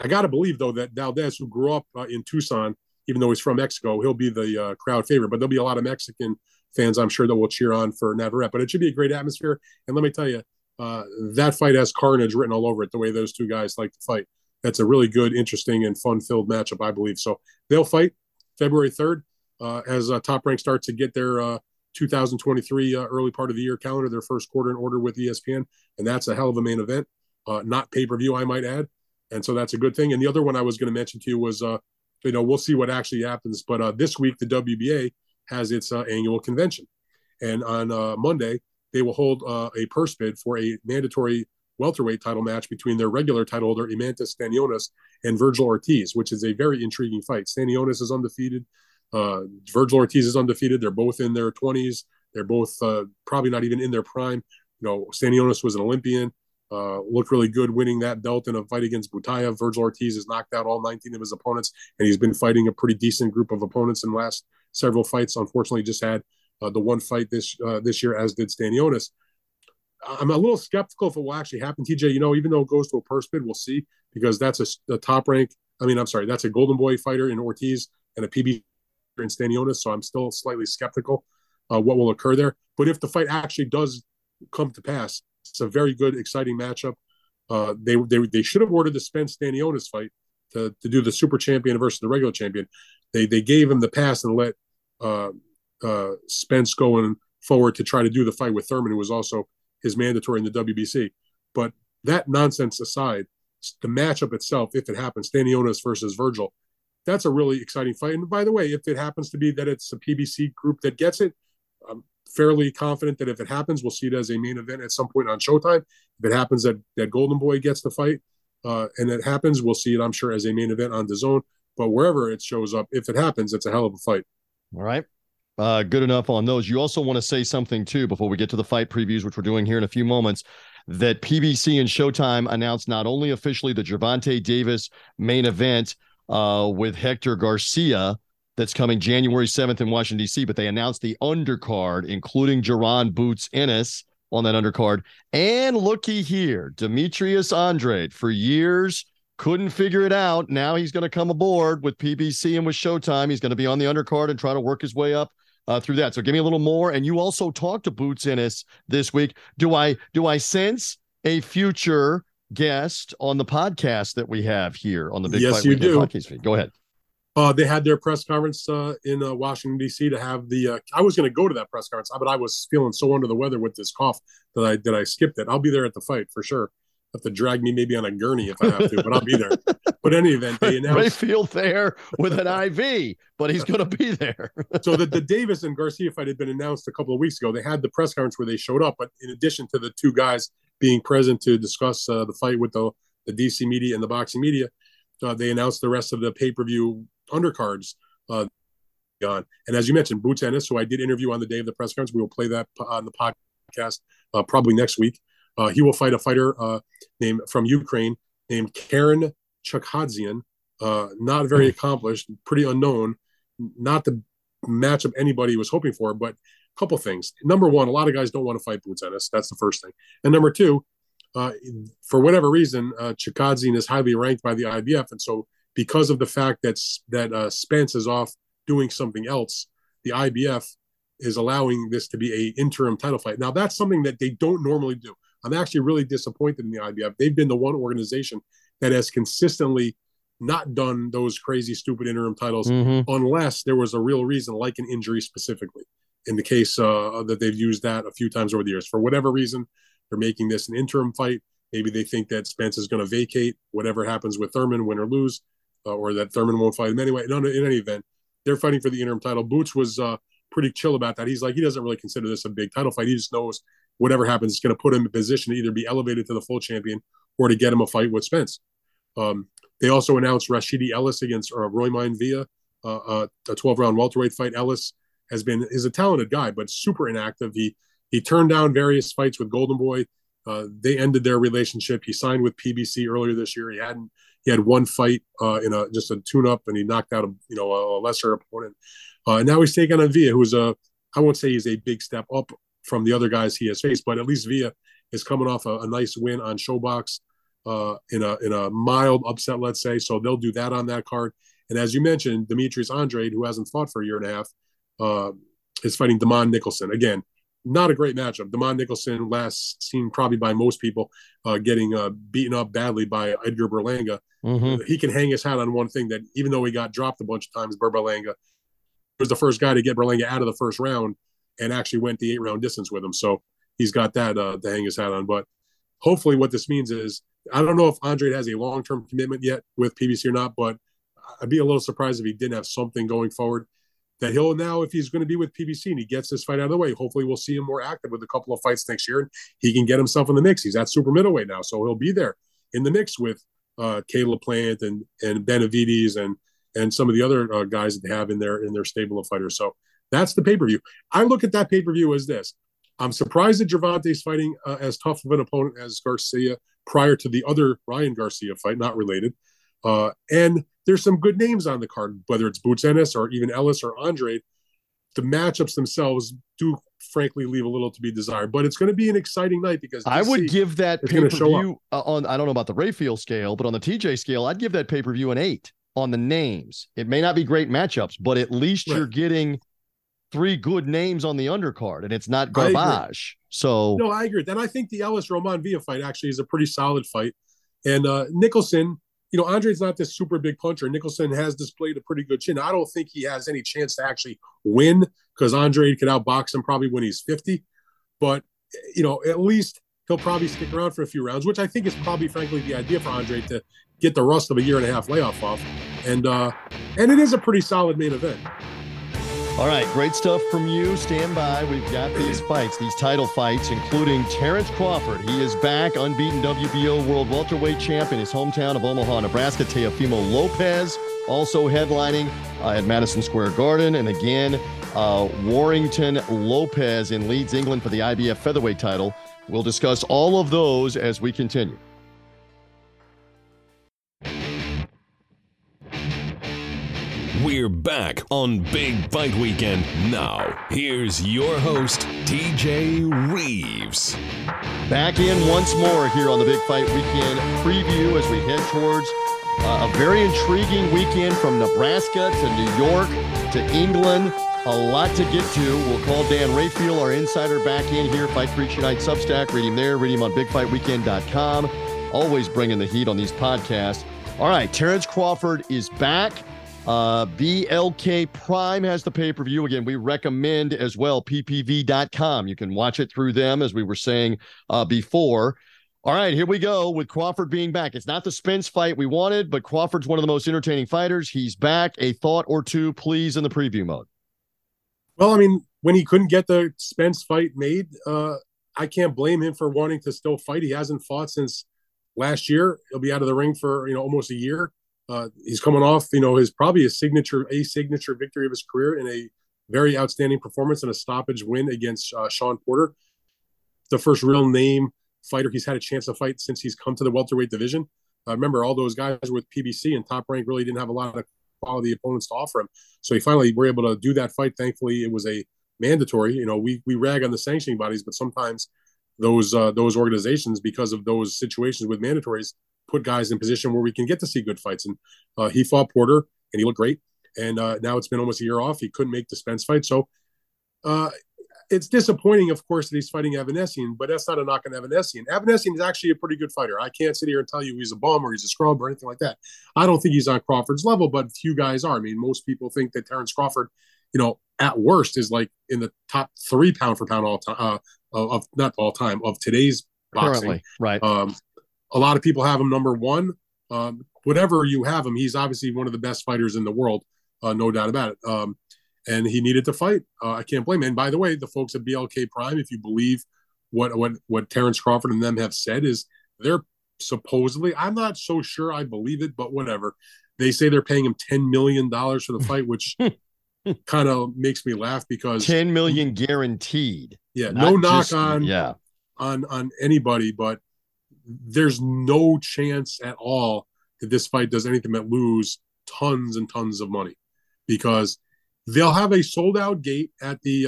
I got to believe, though, that Valdez, who grew up in Tucson, even though he's from Mexico, he'll be the crowd favorite. But there'll be a lot of Mexican fans, I'm sure, that will cheer on for Navarrete. But it should be a great atmosphere. And let me tell you, that fight has carnage written all over it, the way those two guys like to fight. That's a really good, interesting, and fun-filled matchup, I believe. So they'll fight February 3rd as Top Rank starts to get their 2023 early part of the year calendar, their first quarter in order with ESPN. And that's a hell of a main event, not pay-per-view, I might add. And so that's a good thing. And the other one I was going to mention to you was, you know, we'll see what actually happens. But this week, the WBA has its annual convention. And on Monday, they will hold a purse bid for a mandatory welterweight title match between their regular title holder, Emantas Stanionis, and Virgil Ortiz, which is a very intriguing fight. Stanionis is undefeated. Virgil Ortiz is undefeated. They're both in their 20s. They're both probably not even in their prime. You know, Stanionis was an Olympian. Looked really good winning that belt in a fight against Butaev. Virgil Ortiz has knocked out all 19 of his opponents, and he's been fighting a pretty decent group of opponents in the last several fights. Unfortunately, just had the one fight this year, as did Stanionis. I'm a little skeptical if it will actually happen, TJ. You know, even though it goes to a purse bid, we'll see, because that's a top rank. I mean, I'm sorry, that's a Golden Boy fighter in Ortiz and a PB in Stanionis, so I'm still slightly skeptical what will occur there. But if the fight actually does come to pass, it's a very good, exciting matchup. They should have ordered the Spence Stanionis fight to do the super champion versus the regular champion. They gave him the pass and let Spence going forward to try to do the fight with Thurman, who was also his mandatory in the WBC. But that nonsense aside, the matchup itself, if it happens, Stanionis versus Virgil, that's a really exciting fight. And by the way, if it happens to be that it's a PBC group that gets it, I'm fairly confident that if it happens, we'll see it as a main event at some point on Showtime. If it happens that Golden Boy gets the fight and it happens, we'll see it, I'm sure, as a main event on DAZN. But wherever it shows up, if it happens, it's a hell of a fight. All right. Good enough on those. You also want to say something, too, before we get to the fight previews, which we're doing here in a few moments, that PBC and Showtime announced not only officially the Gervonta Davis main event with Hector Garcia that's coming January 7th in Washington, D.C., but they announced the undercard, including Jaron Boots Ennis on that undercard. And looky here, Demetrius Andrade, for years, couldn't figure it out. Now he's going to come aboard with PBC and with Showtime. He's going to be on the undercard and try to work his way up through that. So give me a little more. And you also talked to Boots Ennis this week. Do I sense a future guest on the podcast that we have here on the Big Fight Weekend podcast feed? Go ahead. They had their press conference in Washington, D.C. to have the I was going to go to that press conference, but I was feeling so under the weather with this cough that I skipped it. I'll be there at the fight for sure. Have to drag me maybe on a gurney if I have to, but I'll be there. But any event, they announced Rayfield there with an IV, but he's going to be there. So the Davis and Garcia fight had been announced a couple of weeks ago. They had the press conference where they showed up, but in addition to the two guys being present to discuss the fight with the DC media and the boxing media, they announced the rest of the pay-per-view undercards on. And as you mentioned, Boots Ennis, who I did interview on the day of the press conference, we will play that on the podcast probably next week. He will fight a fighter named from Ukraine named Karen Chakhadzian, not very accomplished, pretty unknown, not the matchup anybody was hoping for. But a couple things. Number one, a lot of guys don't want to fight Boots Ennis. That's the first thing. And number two, for whatever reason, Chakhadzian is highly ranked by the IBF. And so because of the fact that Spence is off doing something else, the IBF is allowing this to be an interim title fight. Now, that's something that they don't normally do. I'm actually really disappointed in the IBF. They've been the one organization that has consistently not done those crazy, stupid interim titles unless there was a real reason, like an injury specifically. In the case that they've used that a few times over the years. For whatever reason, they're making this an interim fight. Maybe they think that Spence is going to vacate whatever happens with Thurman, win or lose, or that Thurman won't fight him anyway. No, in any event, they're fighting for the interim title. Boots was pretty chill about that. He's like, he doesn't really consider this a big title fight. He just knows whatever happens, it's going to put him in a position to either be elevated to the full champion or to get him a fight with Spence. They also announced Rashidi Ellis against Roymein Villa, a 12-round welterweight fight. Ellis is a talented guy, but super inactive. He turned down various fights with Golden Boy. They ended their relationship. He signed with PBC earlier this year. He had one fight in just a tune-up, and he knocked out a lesser opponent. And now he's taking on Villa, who's I won't say he's a big step up from the other guys he has faced, but at least Villa is coming off a nice win on Showbox in a mild upset, let's say. So they'll do that on that card. And as you mentioned, Demetrius Andrade, who hasn't fought for a year and a half, is fighting Damon Nicholson. Again, not a great matchup. Damon Nicholson, last seen probably by most people, getting beaten up badly by Edgar Berlanga. He can hang his hat on one thing, that even though he got dropped a bunch of times by Berlanga, was the first guy to get Berlanga out of the first round and actually went the 8-round distance with him. So he's got that to hang his hat on. But hopefully what this means is, I don't know if Andrade has a long-term commitment yet with PBC or not, but I'd be a little surprised if he didn't have something going forward that he'll now, if he's going to be with PBC and he gets this fight out of the way, hopefully we'll see him more active with a couple of fights next year. And he can get himself in the mix. He's at super middleweight now, so he'll be there in the mix with Caleb Plant and Benavides and some of the other guys that they have in their stable of fighters. So that's the pay-per-view. I look at that pay-per-view as this. I'm surprised that Gervonta's fighting as tough of an opponent as Garcia prior to the other Ryan Garcia fight, not related. And there's some good names on the card, whether it's Boots Ennis or even Ellis or Andre. The matchups themselves do, frankly, leave a little to be desired. But it's going to be an exciting night because I would give that pay-per-view on, I don't know about the Rayfield scale, but on the TJ scale, I'd give that pay-per-view an 8 on the names. It may not be great matchups, but at least you're getting three good names on the undercard, and it's not garbage. So no, I agree. And I think the Ellis Roman Villa fight actually is a pretty solid fight. And Nicholson, you know, Andre's not this super big puncher. Nicholson has displayed a pretty good chin. I don't think he has any chance to actually win because Andre could outbox him probably when he's 50. But, you know, at least he'll probably stick around for a few rounds, which I think is probably, frankly, the idea for Andre to get the rust of a year-and-a-half layoff off. And it is a pretty solid main event. All right, great stuff from you. Stand by. We've got these fights, these title fights, including Terrence Crawford. He is back, unbeaten WBO World Welterweight Champ in his hometown of Omaha, Nebraska. Teofimo Lopez also headlining at Madison Square Garden. And again, Warrington Lopez in Leeds, England for the IBF featherweight title. We'll discuss all of those as we continue. We're back on Big Bite Weekend. Now, here's your host, TJ Reeves. Back in once more here on the Big Fight Weekend preview as we head towards a very intriguing weekend from Nebraska to New York to England. A lot to get to. We'll call Dan Rayfield, our insider, back in here. Fight Freaks Unite Substack. Read him there. Read him on BigFightWeekend.com. Always bringing the heat on these podcasts. All right, Terrence Crawford is back. BLK Prime has the pay-per-view. Again, we recommend as well, ppv.com. You can watch it through them, as we were saying before. All right, here we go with Crawford being back. It's not the Spence fight we wanted, but Crawford's one of the most entertaining fighters. He's back. A thought or two, please, in the preview mode. Well, I mean, when he couldn't get the Spence fight made, I can't blame him for wanting to still fight. He hasn't fought since last year. He'll be out of the ring for, you know, almost a year. He's coming off, you know, his probably a signature victory of his career in a very outstanding performance and a stoppage win against Sean Porter, the first real name fighter he's had a chance to fight since he's come to the welterweight division. Remember, all those guys were with PBC, and Top Rank really didn't have a lot of quality opponents to offer him. So he finally were able to do that fight. Thankfully, it was a mandatory. You know, we rag on the sanctioning bodies, but sometimes those organizations, because of those situations with mandatories, put guys in position where we can get to see good fights. And he fought Porter and he looked great. And now it's been almost a year off. He couldn't make the Spence fight. So it's disappointing, of course, that he's fighting Avanesyan, but that's not a knock on Avanesyan. Avanesyan is actually a pretty good fighter. I can't sit here and tell you he's a bum or he's a scrub or anything like that. I don't think he's on Crawford's level, but few guys are. I mean, most people think that Terrence Crawford, you know, at worst is like in the top 3 pound for pound all time, of not all time, of today's boxing. Currently, right. A lot of people have him number 1. Whatever you have him, he's obviously one of the best fighters in the world, no doubt about it. And he needed to fight. I can't blame him. And by the way, the folks at BLK Prime, if you believe what Terrence Crawford and them have said, is they're supposedly, I'm not so sure I believe it, but whatever. They say they're paying him $10 million for the fight, which kind of makes me laugh because... $10 million guaranteed. Yeah, no knock on anybody, but... There's no chance at all that this fight does anything but lose tons and tons of money because they'll have a sold-out gate at the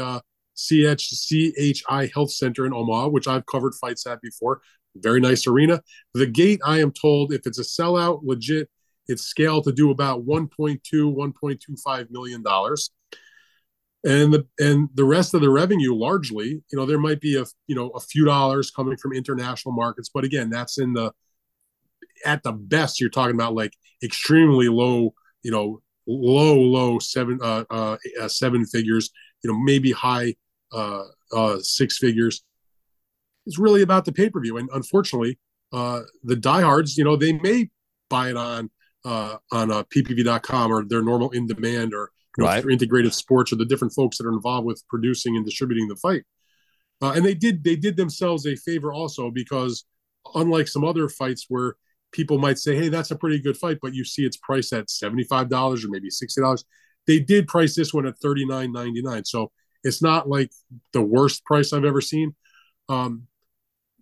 CHI Health Center in Omaha, which I've covered fights at before. Very nice arena. The gate, I am told, if it's a sellout, legit, it's scaled to do about $1.2, $1.25 million. And the rest of the revenue, largely, you know, there might be a few dollars coming from international markets, but again, that's at the best you're talking about like extremely low, you know, low seven figures, you know, maybe high six figures. It's really about the pay-per-view, and unfortunately, the diehards, you know, they may buy it on PPV.com or their normal in-demand or. Right. Integrated Sports or the different folks that are involved with producing and distributing the fight. And they did themselves a favor also because unlike some other fights where people might say, hey, that's a pretty good fight, but you see it's priced at $75 or maybe $60, they did price this one at $39.99. So It's not like the worst price I've ever seen.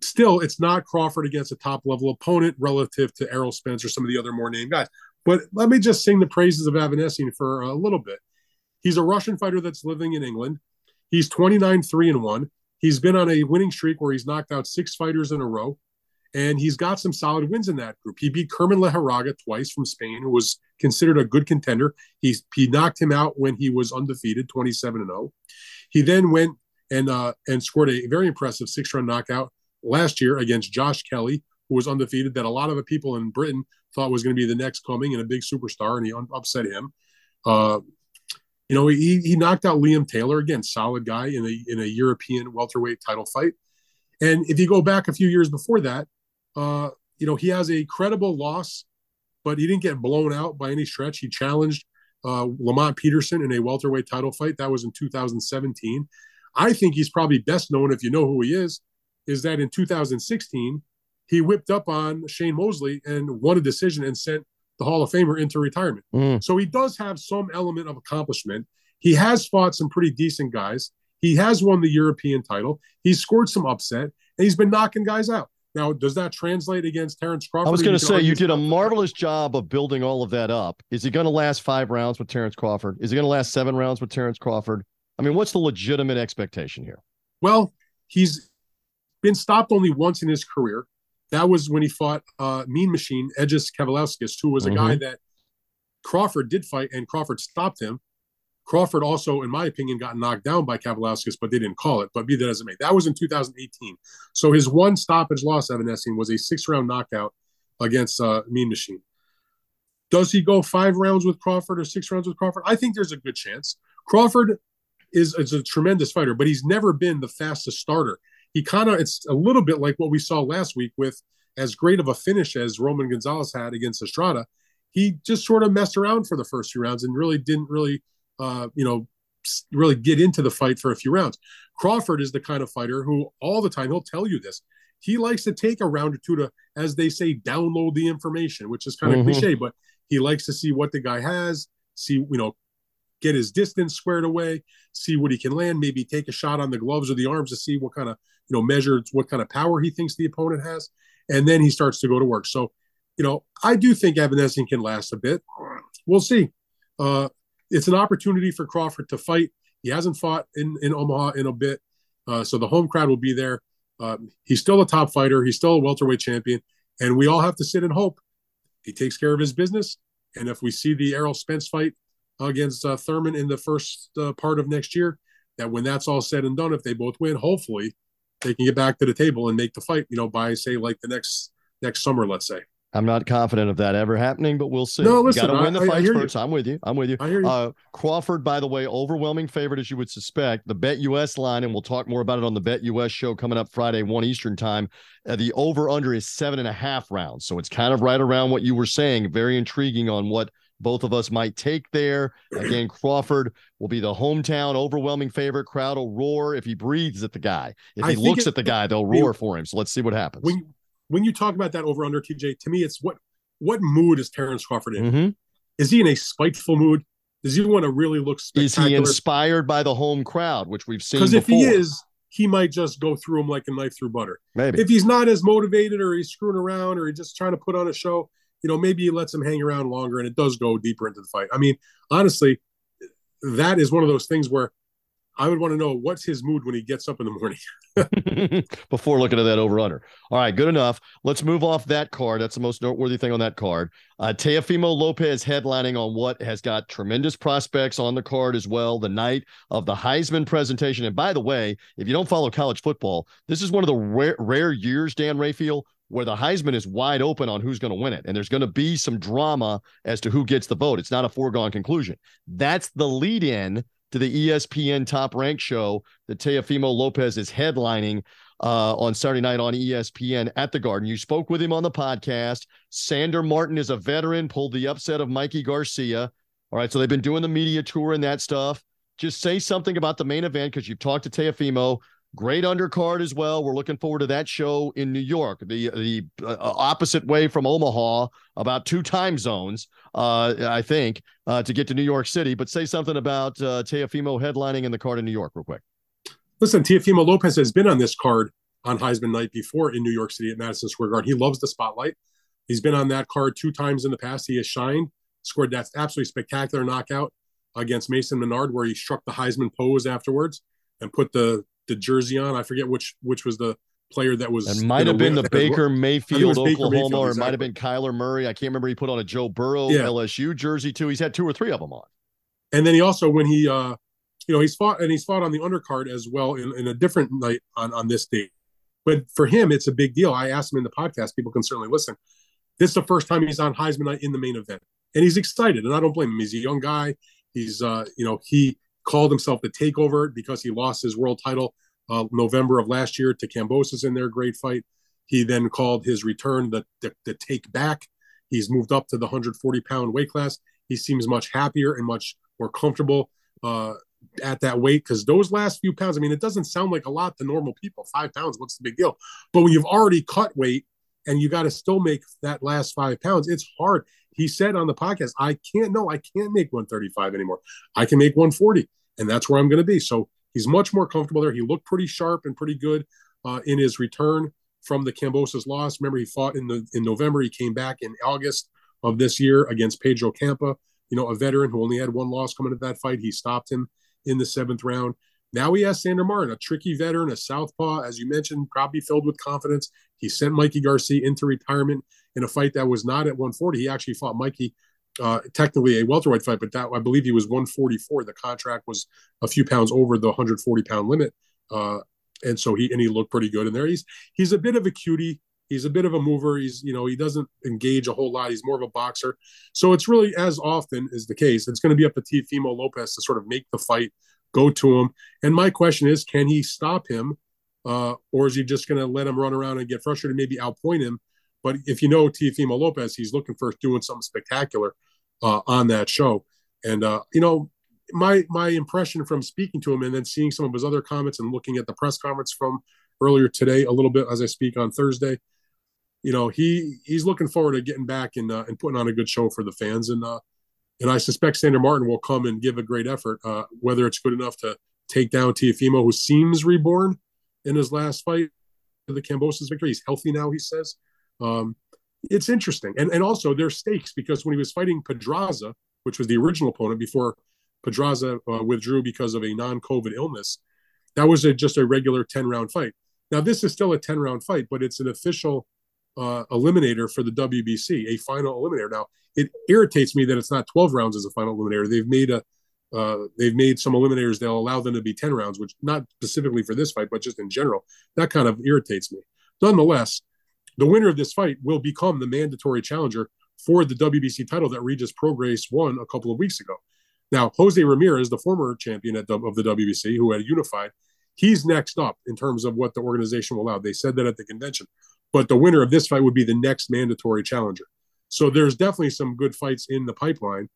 Still, it's not Crawford against a top-level opponent relative to Errol Spence or some of the other more named guys. But let me just sing the praises of Avanesyan for a little bit. He's a Russian fighter that's living in England. He's 29-3-1. He's been on a winning streak where he's knocked out 6 fighters in a row, and he's got some solid wins in that group. He beat Kerman Leharaga twice from Spain, who was considered a good contender. He knocked him out when he was undefeated, 27-0. He then went and scored a very impressive 6-round knockout last year against Josh Kelly, who was undefeated, that a lot of the people in Britain thought was going to be the next coming and a big superstar, and he upset him. You know, he knocked out Liam Taylor, again, solid guy, in a European welterweight title fight. And if you go back a few years before that, you know, he has a credible loss, but he didn't get blown out by any stretch. He challenged Lamont Peterson in a welterweight title fight. That was in 2017. I think he's probably best known, if you know who he is that in 2016, he whipped up on Shane Mosley and won a decision and sent the Hall of Famer into retirement. So he does have some element of accomplishment. He has fought some pretty decent guys. He has won the European title. He's scored some upset, and he's been knocking guys out. Now, does that translate against Terrence Crawford? I was going to say, you did a marvelous job of building all of that up. Is he going to last 5 rounds with Terrence Crawford? Is he going to last 7 rounds with Terrence Crawford? I mean, what's the legitimate expectation here? Well, he's been stopped only once in his career. That was when he fought Mean Machine, Edges Kavalauskas, who was a guy that Crawford did fight, and Crawford stopped him. Crawford also, in my opinion, got knocked down by Kavalauskas, but they didn't call it. But be that as it may, that was in 2018. So his one stoppage loss, Avanesyan, was a 6-round knockout against Mean Machine. Does he go 5 rounds with Crawford or 6 rounds with Crawford? I think there's a good chance. Crawford is a tremendous fighter, but he's never been the fastest starter. He kind of, it's a little bit like what we saw last week with as great of a finish as Roman Gonzalez had against Estrada. He just sort of messed around for the first few rounds and really didn't really get into the fight for a few rounds. Crawford is the kind of fighter who all the time, he'll tell you this, he likes to take a round or two to, as they say, download the information, which is kind of cliche, but he likes to see what the guy has, see, you know, get his distance squared away, see what he can land, maybe take a shot on the gloves or the arms to see what kind of, you know, measures what kind of power he thinks the opponent has, and then he starts to go to work. So, you know, I do think Avanesyan can last a bit. We'll see. It's an opportunity for Crawford to fight. He hasn't fought in Omaha in a bit, so the home crowd will be there. He's still a top fighter. He's still a welterweight champion, and we all have to sit and hope he takes care of his business. And if we see the Errol Spence fight against Thurman in the first part of next year, that when that's all said and done, if they both win, hopefully they can get back to the table and make the fight, you know, by, say, like the next summer, let's say. I'm not confident of that ever happening, but we'll see. No, listen, gotta win the fights first. I'm with you. I hear you. Crawford, by the way, overwhelming favorite, as you would suspect. The Bet US line, and we'll talk more about it on the Bet US show coming up Friday, 1 Eastern time. The over-under is 7.5 rounds, so it's kind of right around what you were saying. Very intriguing on what both of us might take there. Again, Crawford will be the hometown overwhelming favorite. Crowd will roar if he breathes at the guy. If he looks at the guy, they'll roar for him. So let's see what happens. When you talk about that over-under, TJ, to me, it's what mood is Terrence Crawford in? Is he in a spiteful mood? Does he want to really look spectacular? Is he inspired by the home crowd, which we've seen before? Because if he is, he might just go through him like a knife through butter. Maybe. If he's not as motivated, or he's screwing around, or he's just trying to put on a show, you know, maybe he lets him hang around longer, and it does go deeper into the fight. I mean, honestly, that is one of those things where I would want to know what's his mood when he gets up in the morning. Before looking at that over-under. All right, good enough. Let's move off that card. That's the most noteworthy thing on that card. Teofimo Lopez headlining on what has got tremendous prospects on the card as well, the night of the Heisman presentation. And by the way, if you don't follow college football, this is one of the rare years, Dan Rayfield, where the Heisman is wide open on who's going to win it. And there's going to be some drama as to who gets the vote. It's not a foregone conclusion. That's the lead-in to the ESPN Top Rank show that Teofimo Lopez is headlining on Saturday night on ESPN at the Garden. You spoke with him on the podcast. Sander Martin is a veteran, pulled the upset of Mikey Garcia. All right, so they've been doing the media tour and that stuff. Just say something about the main event, because you've talked to Teofimo. Great undercard as well. We're looking forward to that show in New York, the opposite way from Omaha, about 2 time zones, I think, to get to New York City. But say something about Teofimo headlining in the card in New York real quick. Listen, Teofimo Lopez has been on this card on Heisman night before in New York City at Madison Square Garden. He loves the spotlight. He's been on that card 2 times in the past. He has shined, scored that absolutely spectacular knockout against Mason Menard where he struck the Heisman pose afterwards and put the jersey on. I forget which was the player that was. It might have been the Baker Mayfield, Oklahoma, or it might have been Kyler Murray. I can't remember. He put on a Joe Burrow LSU jersey too. He's had 2 or 3 of them on. And then he also, when he, he's fought on the undercard as well in a different night on this date. But for him, it's a big deal. I asked him in the podcast. People can certainly listen. This is the first time he's on Heisman night in the main event, and he's excited. And I don't blame him. He's a young guy. He's, he called himself the Takeover because he lost his world title November of last year to Cambosis in their great fight. He then called his return the Take Back. He's moved up to the 140-pound weight class. He seems much happier and much more comfortable at that weight because those last few pounds, I mean, it doesn't sound like a lot to normal people. 5 pounds, what's the big deal? But when you've already cut weight and you got to still make that last 5 pounds, it's hard. He said on the podcast, I can't make 135 anymore. I can make 140, and that's where I'm going to be. So he's much more comfortable there. He looked pretty sharp and pretty good in his return from the Cambosis loss. Remember, he fought in November. He came back in August of this year against Pedro Campa, a veteran who only had 1 loss coming to that fight. He stopped him in the 7th round. Now he has Sander Martin, a tricky veteran, a southpaw, as you mentioned, probably filled with confidence. He sent Mikey Garcia into retirement in a fight that was not at 140. He actually fought Mikey, technically a welterweight fight, but that I believe he was 144. The contract was a few pounds over the 140-pound limit, and so he looked pretty good in there. He's a bit of a cutie. He's a bit of a mover. He doesn't engage a whole lot. He's more of a boxer. So it's really, as often is the case, it's going to be up to Teofimo Lopez to sort of make the fight go to him. And my question is, can he stop him? Or is he just going to let him run around and get frustrated, maybe outpoint him? But if Teofimo Lopez, he's looking for doing something spectacular on that show. And, my impression from speaking to him and then seeing some of his other comments and looking at the press conference from earlier today a little bit as I speak on Thursday, he's looking forward to getting back and putting on a good show for the fans. And I suspect Sander Martin will come and give a great effort, whether it's good enough to take down Teofimo, who seems reborn in his last fight for the Cambosis victory. He's healthy now, he says. It's interesting. And also there's stakes because when he was fighting Pedraza, which was the original opponent before Pedraza withdrew because of a non-COVID illness, that was just a regular 10-round fight. Now, this is still a 10-round fight, but it's an official eliminator for the WBC, a final eliminator. Now, it irritates me that it's not 12 rounds as a final eliminator. They've made some eliminators. They'll allow them to be 10 rounds, which not specifically for this fight, but just in general, that kind of irritates me. Nonetheless, the winner of this fight will become the mandatory challenger for the WBC title that Regis Prograis won a couple of weeks ago. Now, Jose Ramirez, the former champion of the WBC, who had unified, he's next up in terms of what the organization will allow. They said that at the convention, but the winner of this fight would be the next mandatory challenger. So there's definitely some good fights in the pipeline.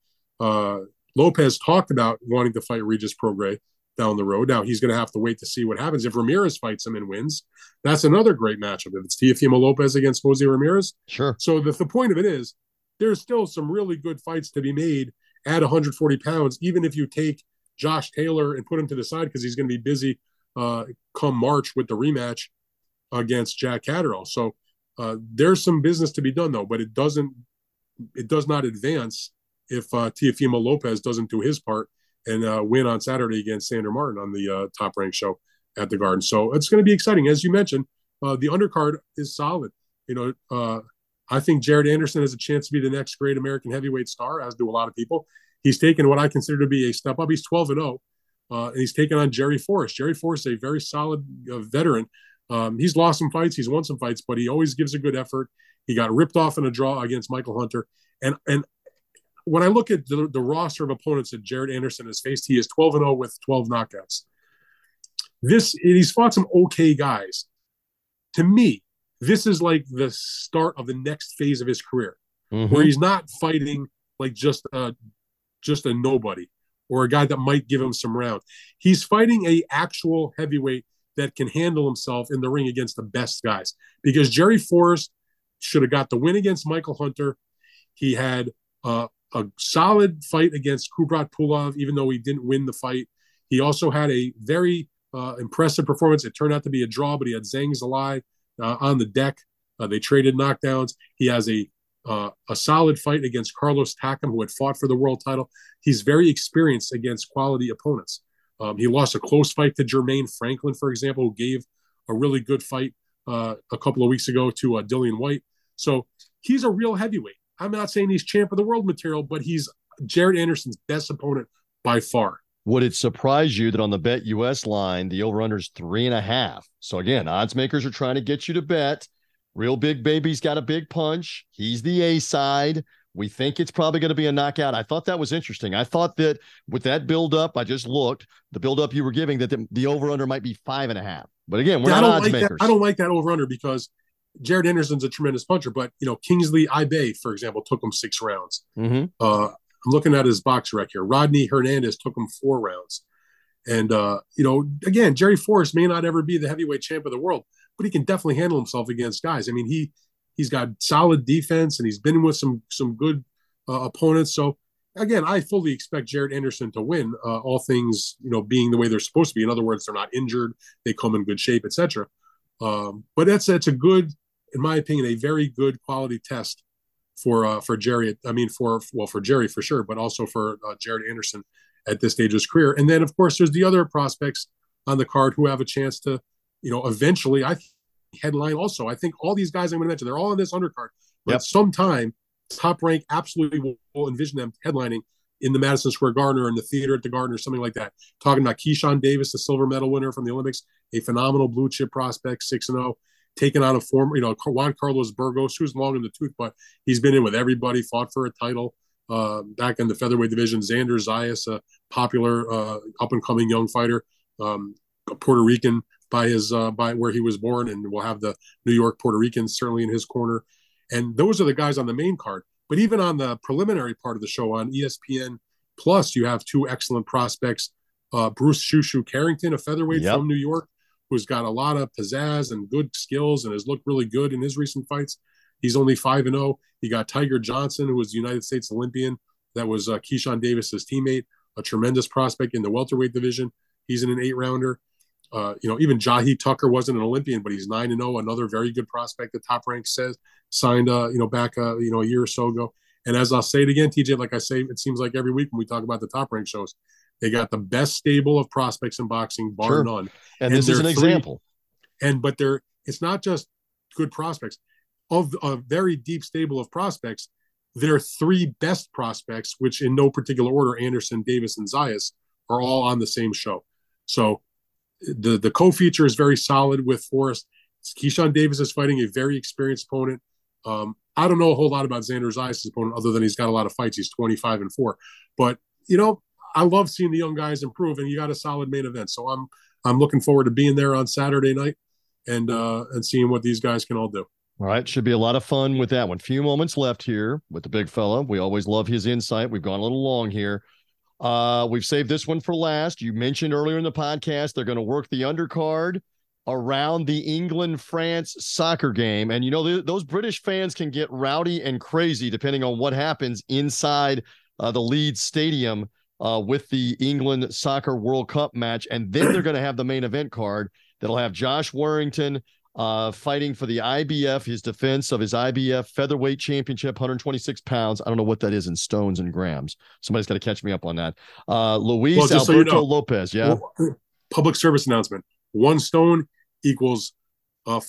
Lopez talked about wanting to fight Regis Prograis down the road. Now he's going to have to wait to see what happens. If Ramirez fights him and wins, that's another great matchup. If it's Teofimo Lopez against Jose Ramirez. Sure. So the point of it is there's still some really good fights to be made at 140 pounds, even if you take Josh Taylor and put him to the side because he's going to be busy come March with the rematch against Jack Catterall. So there's some business to be done, though, but it does not advance if Teofimo Lopez doesn't do his part and win on Saturday against Sander Martin on the top-ranked show at the Garden. So it's going to be exciting. As you mentioned, the undercard is solid. I think Jared Anderson has a chance to be the next great American heavyweight star, as do a lot of people. He's taken what I consider to be a step up. He's 12-0, and he's taken on Jerry Forrest. Jerry Forrest, a very solid veteran. He's lost some fights. He's won some fights, but he always gives a good effort. He got ripped off in a draw against Michael Hunter. And when I look at the roster of opponents that Jared Anderson has faced, he is 12-0 with 12 knockouts. He's fought some okay guys. To me, this is like the start of the next phase of his career, mm-hmm. where he's not fighting like just a nobody or a guy that might give him some round. He's fighting a actual heavyweight that can handle himself in the ring against the best guys. Because Jerry Forrest should have got the win against Michael Hunter. He had a solid fight against Kubrat Pulev, even though he didn't win the fight. He also had a very impressive performance. It turned out to be a draw, but he had Zhang Zilai on the deck. They traded knockdowns. He has a solid fight against Carlos Takam, who had fought for the world title. He's very experienced against quality opponents. He lost a close fight to Jermaine Franklin, for example, who gave a really good fight a couple of weeks ago to Dillian White. So he's a real heavyweight. I'm not saying he's champ of the world material, but he's Jared Anderson's best opponent by far. Would it surprise you that on the Bet US line, the over-under is 3.5? So again, odds makers are trying to get you to bet. Real Big Baby's got a big punch. He's the A side. We think it's probably going to be a knockout. I thought that was interesting. I thought that with that buildup, I just looked, the buildup you were giving, that the over-under might be 5.5. But again, we're not odds makers. I don't like that over-under because Jared Anderson's a tremendous puncher. But, you know, Kingsley Ibe, for example, took him 6 rounds. Mm-hmm. I'm looking at his box rec here. Rodney Hernandez took him 4 rounds. And, you know, again, Jerry Forrest may not ever be the heavyweight champ of the world, but he can definitely handle himself against guys. I mean, he's got solid defense and he's been with some good opponents. So again, I fully expect Jared Anderson to win, all things, you know, being the way they're supposed to be. In other words, they're not injured. They come in good shape, etc. But that's a good, in my opinion, a very good quality test for Jerry. I mean, for Jerry for sure, but also for Jared Anderson at this stage of his career. And then of course there's the other prospects on the card who have a chance to, you know, eventually I headline also. I think all these guys I'm going to mention, they're all on this undercard. But sometime, Top Rank absolutely will envision them headlining in the Madison Square Garden or in the theater at the Garden or something like that. Talking about Keyshawn Davis, the silver medal winner from the Olympics, a phenomenal blue chip prospect, 6-0, taking on a former, you know, Juan Carlos Burgos, who's long in the tooth, but he's been in with everybody, fought for a title back in the featherweight division. Xander Zayas, a popular up-and-coming young fighter, a Puerto Rican, by where he was born, and we'll have the New York Puerto Ricans certainly in his corner. And those are the guys on the main card. But even on the preliminary part of the show on ESPN Plus, you have 2 excellent prospects, Bruce Shushu Carrington, a featherweight from New York, who's got a lot of pizzazz and good skills and has looked really good in his recent fights. He's only 5-0. You got Tiger Johnson, who was the United States Olympian. That was Keyshawn Davis's teammate, a tremendous prospect in the welterweight division. He's in an 8-rounder. You know, even Jahi Tucker wasn't an Olympian, but he's 9-0. Another very good prospect. The Top Rank says signed, you know, back, you know, a year or so ago. And as I'll say it again, TJ, like I say, it seems like every week when we talk about the Top Rank shows, they got the best stable of prospects in boxing, bar none. And this is an example. But they're, it's not just good prospects. Of a very deep stable of prospects, their 3 best prospects, which in no particular order, Anderson, Davis, and Zayas, are all on the same show. So the co-feature is very solid with Forrest. Keyshawn Davis is fighting a very experienced opponent. I don't know a whole lot about Xander Zayas' opponent other than he's got a lot of fights. He's 25-4. But, you know, I love seeing the young guys improve, and you got a solid main event. So I'm looking forward to being there on Saturday night and seeing what these guys can all do. All right, should be a lot of fun with that one. Few moments left here with the big fella. We always love his insight. We've gone a little long here. We've saved this one for last. You mentioned earlier in the podcast, they're going to work the undercard around the England-France soccer game. And, you know, those British fans can get rowdy and crazy depending on what happens inside the Leeds Stadium with the England Soccer World Cup match. And then they're going to have the main event card that'll have Josh Warrington fighting for the IBF, his defense of his IBF featherweight championship, 126 pounds. I don't know what that is in stones and grams. Somebody's got to catch me up on that. Luis Alberto Lopez. Yeah. Public service announcement. 1 stone equals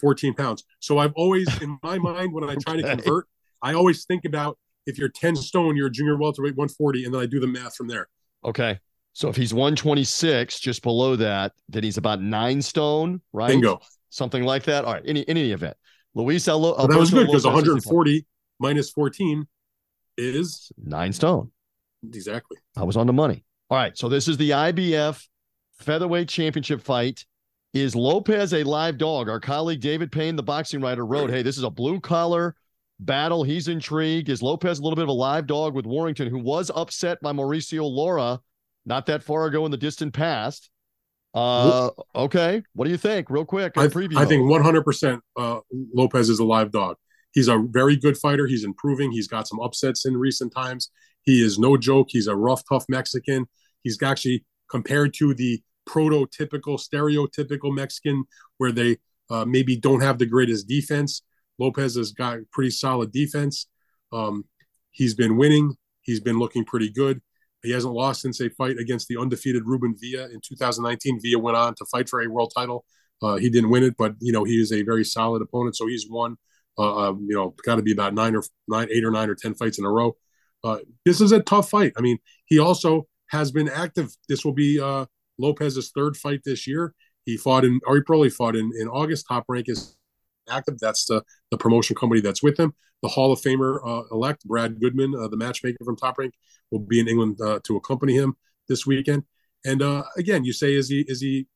14 pounds. So I've always, in my mind, when I try to convert, I always think about if you're 10 stone, you're a junior welterweight 140. And then I do the math from there. Okay. So if he's 126, just below that, then he's about 9 stone, right? Bingo. Something like that. All right. Any event. Luis Alberto. That was good because 140 minus 14 is 9 stone. Exactly. I was on the money. All right. So this is the IBF featherweight championship fight. Is Lopez a live dog? Our colleague David Payne, the boxing writer, wrote, hey, this is a blue collar battle. He's intrigued. Is Lopez a little bit of a live dog with Warrington, who was upset by Mauricio Lara not that far ago in the distant past? Okay. What do you think? Real quick. I think 100% Lopez is a live dog. He's a very good fighter. He's improving. He's got some upsets in recent times. He is no joke. He's a rough, tough Mexican. He's actually compared to the prototypical, stereotypical Mexican where they maybe don't have the greatest defense. Lopez has got pretty solid defense. He's been winning. He's been looking pretty good. He hasn't lost since a fight against the undefeated Ruben Villa in 2019. Villa went on to fight for a world title. He didn't win it, but, you know, he is a very solid opponent. So he's won, you know, got to be about 8 or 9 or 10 fights in a row. This is a tough fight. I mean, he also has been active. This will be Lopez's third fight this year. He fought in, or he probably fought in August. Top Rank is active. That's the promotion company that's with him. The Hall of Famer elect, Brad Goodman, the matchmaker from Top Rank, will be in England to accompany him this weekend. And again, you say, is he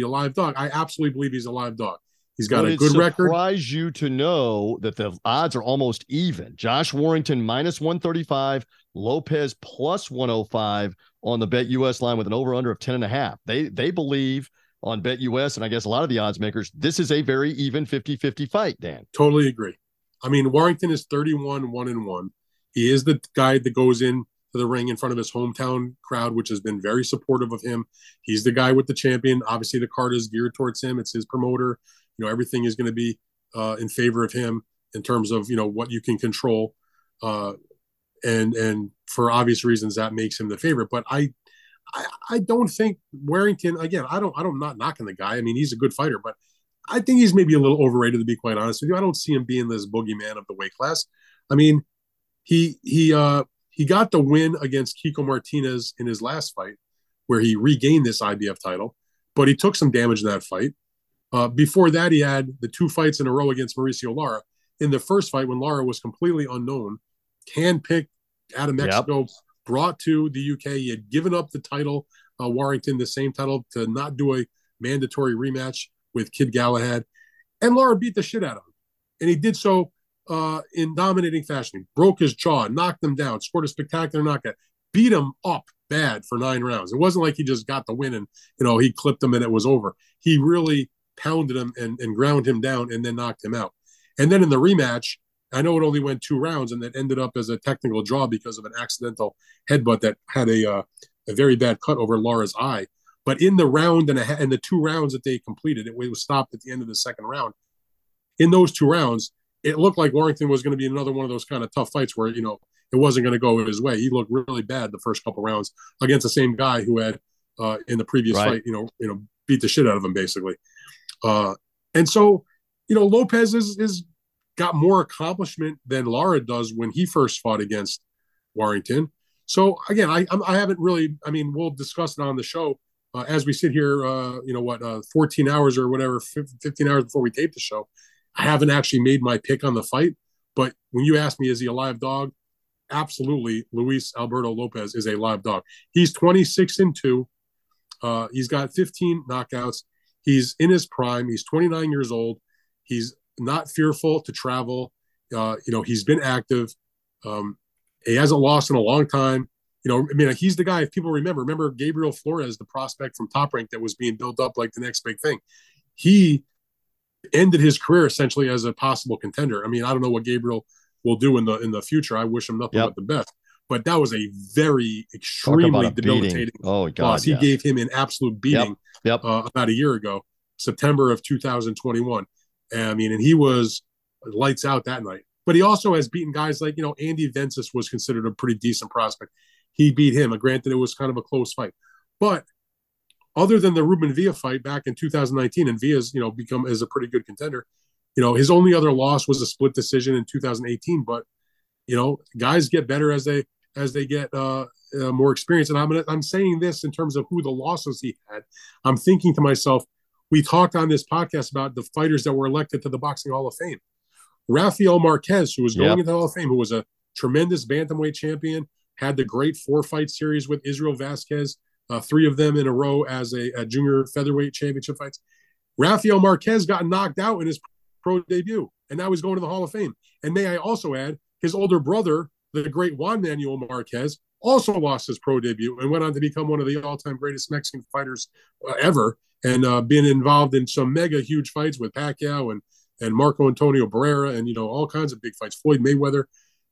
a live dog? I absolutely believe he's a live dog. He's got a good record. Would it surprise you to know that the odds are almost even? Josh Warrington -135, Lopez +105 on the Bet US line with an over under of 10.5. They believe on Bet US, and I guess a lot of the odds makers, this is a very even 50-50 fight, Dan. Totally agree. I mean, Warrington is 31-1-1. He is the guy that goes in to the ring in front of his hometown crowd, which has been very supportive of him. He's the guy with the champion. Obviously, the card is geared towards him. It's his promoter. You know, everything is going to be in favor of him in terms of, you know, what you can control. And for obvious reasons, that makes him the favorite. But I don't think Warrington, again, I'm not knocking the guy. I mean, he's a good fighter, but I think he's maybe a little overrated, to be quite honest with you. I don't see him being this boogeyman of the weight class. I mean, he got the win against Kiko Martinez in his last fight where he regained this IBF title, but he took some damage in that fight. Before that, he had the 2 fights in a row against Mauricio Lara. In the first fight, when Lara was completely unknown, handpicked out of Mexico, brought to the UK, he had given up the title, Warrington, the same title, to not do a mandatory rematch with Kid Galahad. And Lara beat the shit out of him. And he did so in dominating fashion. He broke his jaw, knocked him down, scored a spectacular knockout, beat him up bad for 9 rounds. It wasn't like he just got the win and, you know, he clipped him and it was over. He really pounded him and ground him down and then knocked him out. And then in the rematch, I know it only went 2 rounds and that ended up as a technical draw because of an accidental headbutt that had a very bad cut over Lara's eye. But in the round and the 2 rounds that they completed, it was stopped at the end of the second round. In those 2 rounds, it looked like Warrington was going to be another one of those kind of tough fights where, you know, it wasn't going to go his way. He looked really bad the first couple rounds against the same guy who had in the previous fight, you know, beat the shit out of him basically. And so, you know, Lopez is got more accomplishment than Lara does when he first fought against Warrington. So again, I haven't really, I mean, we'll discuss it on the show as we sit here, 14 hours or whatever, 15 hours before we tape the show. I haven't actually made my pick on the fight, but when you ask me, is he a live dog? Absolutely. Luis Alberto Lopez is a live dog. He's 26-2. He's got 15 knockouts. He's in his prime. He's 29 years old. He's not fearful to travel. You know, he's been active. He hasn't lost in a long time. You know, I mean, he's the guy, if people remember Gabriel Flores, the prospect from Top Rank that was being built up like the next big thing. He ended his career essentially as a possible contender. I mean, I don't know what Gabriel will do in the future. I wish him nothing but the best. But that was a very extremely debilitating loss. He gave him an absolute beating about a year ago, September of 2021. I mean, and he was lights out that night. But he also has beaten guys like, you know, Andy Vences was considered a pretty decent prospect. He beat him. Granted, it was kind of a close fight. But other than the Ruben Villa fight back in 2019, and Villa's, you know, become as a pretty good contender, you know, his only other loss was a split decision in 2018. But, you know, guys get better as they get more experience. And I'm saying this in terms of who the losses he had. I'm thinking to myself, we talked on this podcast about the fighters that were elected to the Boxing Hall of Fame. Rafael Marquez, who was going into the Hall of Fame, who was a tremendous bantamweight champion, had the great 4-fight series with Israel Vasquez, 3 of them in a row as a junior featherweight championship fights. Rafael Marquez got knocked out in his pro debut, and now he's going to the Hall of Fame. And may I also add, his older brother, the great Juan Manuel Marquez, also lost his pro debut and went on to become one of the all-time greatest Mexican fighters ever, and been involved in some mega huge fights with Pacquiao and Marco Antonio Barrera and, you know, all kinds of big fights, Floyd Mayweather.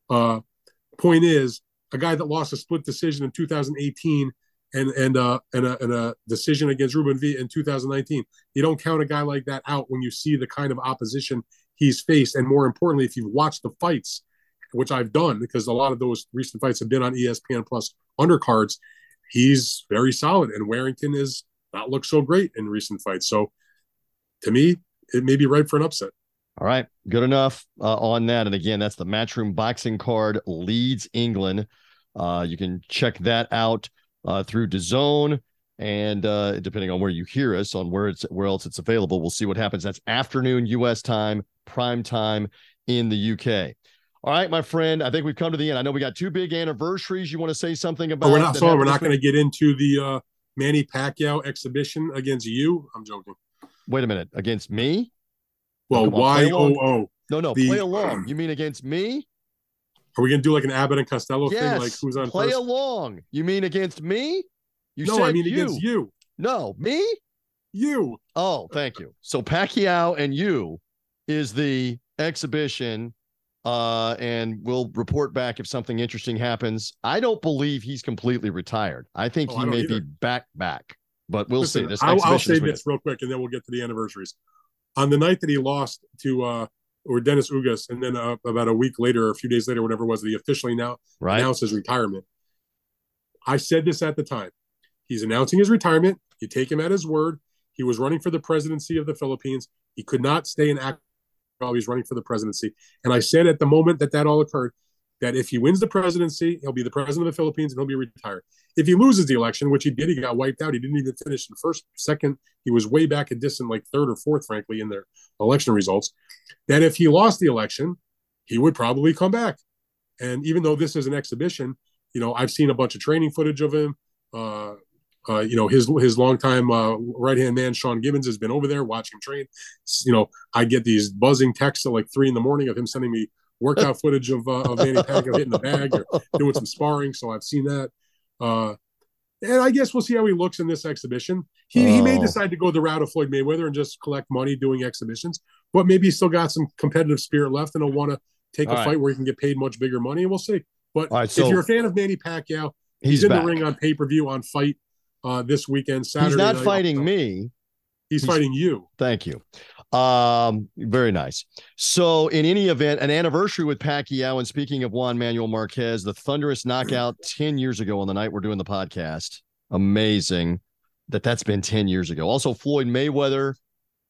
Point is, a guy that lost a split decision in 2018 and a decision against Ruben Villa in 2019. You don't count a guy like that out when you see the kind of opposition he's faced. And more importantly, if you've watched the fights, which I've done, because a lot of those recent fights have been on ESPN Plus undercards, he's very solid. And Warrington has not looked so great in recent fights. So to me, it may be ripe for an upset. All right, good enough on that. And again, that's the Matchroom Boxing card, Leeds, England. You can check that out through DAZN, and depending on where you hear us, on where else it's available, we'll see what happens. That's afternoon U.S. time, prime time in the U.K. All right, my friend, I think we've come to the end. I know we got two big anniversaries. You want to say something about? Oh, we're not going to get into the Manny Pacquiao exhibition against you. I'm joking. Wait a minute, against me? Well, YOO. No, play along. You mean against me? Are we going to do like an Abbott and Costello thing? Like who's on play first? Along. You mean against me? I mean against you. No, me? You. Oh, thank you. So Pacquiao and you is the exhibition, and we'll report back if something interesting happens. I don't believe he's completely retired. I think he may be back, but we'll see. This I'll say this real quick, and then we'll get to the anniversaries. On the night that he lost to or Dennis Ugas, and then about a week later or a few days later, whatever it was, that he officially now announced his retirement. I said this at the time. He's announcing his retirement. You take him at his word. He was running for the presidency of the Philippines. He could not stay in active while he was running for the presidency. And I said at the moment that all occurred, that if he wins the presidency, he'll be the president of the Philippines and he'll be retired. If he loses the election, which he did, he got wiped out. He didn't even finish in second. He was way back a distant, like third or fourth, frankly, in their election results. That if he lost the election, he would probably come back. And even though this is an exhibition, you know, I've seen a bunch of training footage of him. You know, his longtime right-hand man, Sean Gibbons, has been over there watching him train. You know, I get these buzzing texts at like 3 a.m. of him sending me workout footage of Manny Pacquiao hitting the bag or doing some sparring. So I've seen that. And I guess we'll see how he looks in this exhibition. He may decide to go the route of Floyd Mayweather and just collect money doing exhibitions, but maybe he's still got some competitive spirit left and he'll want to take a fight where he can get paid much bigger money, and we'll see. But if you're a fan of Manny Pacquiao, he's in the ring on pay-per-view on Fight this weekend, Saturday. He's not fighting me. He's fighting you. Thank you. Very nice. So in any event, an anniversary with Pacquiao. And speaking of Juan Manuel Marquez, the thunderous knockout 10 years ago on the night we're doing the podcast. Amazing that's been 10 years ago. Also Floyd Mayweather,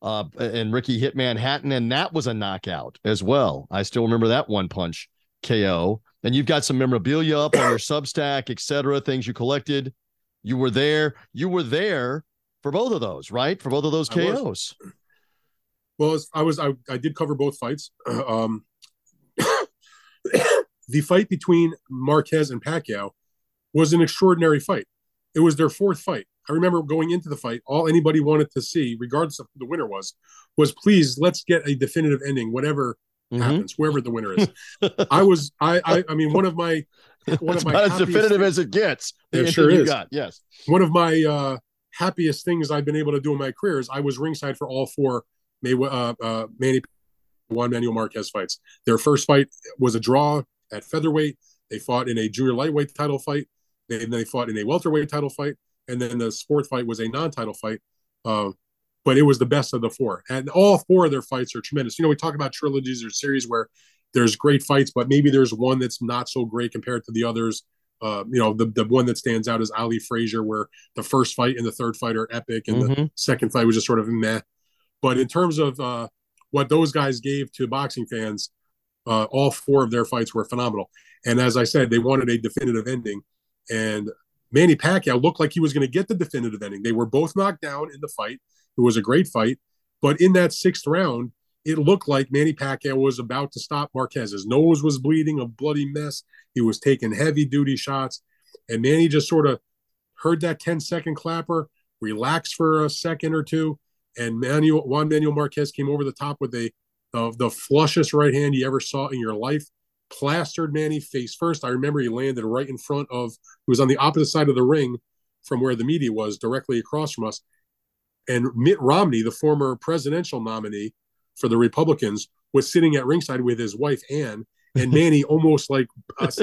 and Ricky Hitman Hatton. And that was a knockout as well. I still remember that one punch KO. And you've got some memorabilia up on your Substack, etc. Things you collected. You were there for both of those, right? For both of those KOs. Well, I did cover both fights. The fight between Marquez and Pacquiao was an extraordinary fight. It was their fourth fight. I remember going into the fight, all anybody wanted to see, regardless of who the winner was please, let's get a definitive ending, whatever happens, whoever the winner is. I mean, one of my about as definitive as it gets. It sure is. Yes. One of my happiest things I've been able to do in my career is I was ringside for all four Juan Manuel Marquez fights. Their first fight was a draw at featherweight. They fought in a junior lightweight title fight. Then they fought in a welterweight title fight. And then the fourth fight was a non-title fight. But it was the best of the four. And all four of their fights are tremendous. You know, we talk about trilogies or series where there's great fights, but maybe there's one that's not so great compared to the others. You know, the one that stands out is Ali Frazier, where the first fight and the third fight are epic, and the second fight was just sort of meh. But in terms of what those guys gave to boxing fans, all four of their fights were phenomenal. And as I said, they wanted a definitive ending. And Manny Pacquiao looked like he was going to get the definitive ending. They were both knocked down in the fight. It was a great fight. But in that sixth round, it looked like Manny Pacquiao was about to stop Marquez. His nose was bleeding, a bloody mess. He was taking heavy-duty shots. And Manny just sort of heard that 10-second clapper, relaxed for a second or two, and Juan Manuel Marquez came over the top with the flushest right hand you ever saw in your life. plastered Manny face first. I remember he landed right in front of, he was on the opposite side of the ring from where the media was, directly across from us. And Mitt Romney, the former presidential nominee for the Republicans, was sitting at ringside with his wife, Ann, and Manny almost like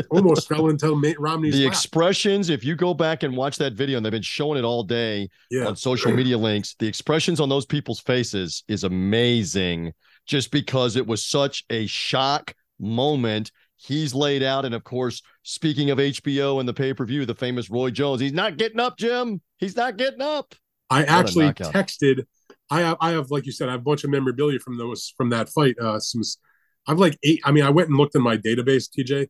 almost fell into Mitt Romney's lap. Expressions, if you go back and watch that video, and they've been showing it all day on social media links, the expressions on those people's faces is amazing just because it was such a shock moment. He's laid out. And of course, speaking of HBO and the pay-per-view, the famous Roy Jones, he's not getting up, Jim. He's not getting up. I actually texted. I have, like you said, I have a bunch of memorabilia from those, from that fight. Since I've like eight. I mean, I went and looked in my database, TJ.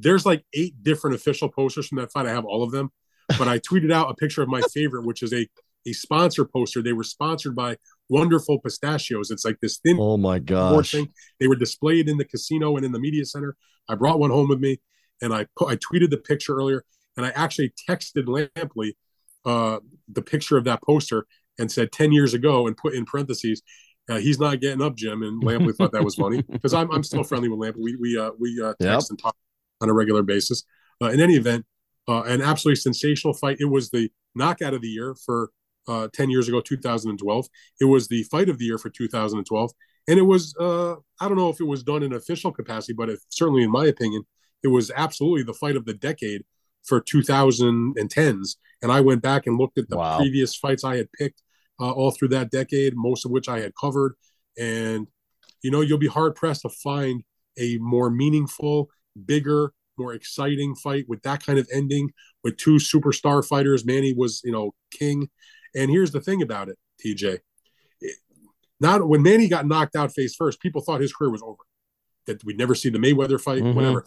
There's like 8 different official posters from that fight. I have all of them, but I tweeted out a picture of my favorite, which is a sponsor poster. They were sponsored by Wonderful Pistachios. It's like this thin. Oh my gosh. Thing. They were displayed in the casino and in the media center. I brought one home with me, and I tweeted the picture earlier, and I actually texted Lampley the picture of that poster and said 10 years ago and put in parentheses, he's not getting up, Jim. And Lampley thought that was funny because I'm still friendly with Lampley. We text and talk on a regular basis. In any event, an absolutely sensational fight. It was the knockout of the year for 10 years ago, 2012. It was the fight of the year for 2012. And it was, I don't know if it was done in official capacity, but it, certainly in my opinion, it was absolutely the fight of the decade for 2010s. And I went back and looked at the previous fights I had picked all through that decade, most of which I had covered. And, you know, you'll be hard-pressed to find a more meaningful, bigger, more exciting fight with that kind of ending, with 2 superstar fighters. Manny was, you know, king. And here's the thing about it, TJ. When Manny got knocked out face first, people thought his career was over, that we'd never see the Mayweather fight, whatever.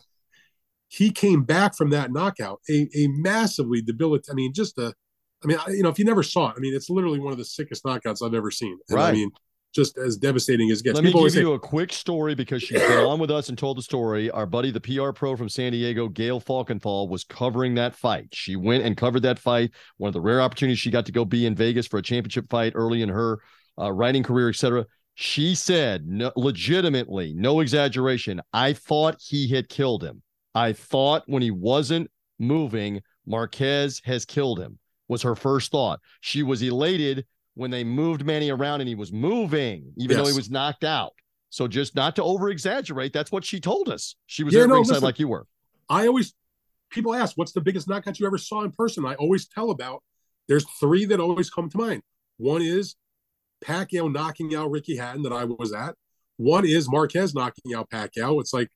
He came back from that knockout, a massively debilitating. I mean, you know, if you never saw it, I mean, it's literally one of the sickest knockouts I've ever seen. And I mean, just as devastating as it gets. Let me give you a quick story because she's been on with us and told the story. Our buddy, the PR pro from San Diego, Gail Falkenthal, was covering that fight. She went and covered that fight. One of the rare opportunities she got to go be in Vegas for a championship fight early in her writing career, etc. She said, no, legitimately, no exaggeration, I thought he had killed him. I thought when he wasn't moving, Marquez has killed him, was her first thought. She was elated when they moved Manny around and he was moving, even though he was knocked out. So just not to over-exaggerate, that's what she told us. She was at ringside like you were. People ask, what's the biggest knockout you ever saw in person? I always tell about, there's 3 that always come to mind. One is Pacquiao knocking out Ricky Hatton that I was at. One is Marquez knocking out Pacquiao. It's like,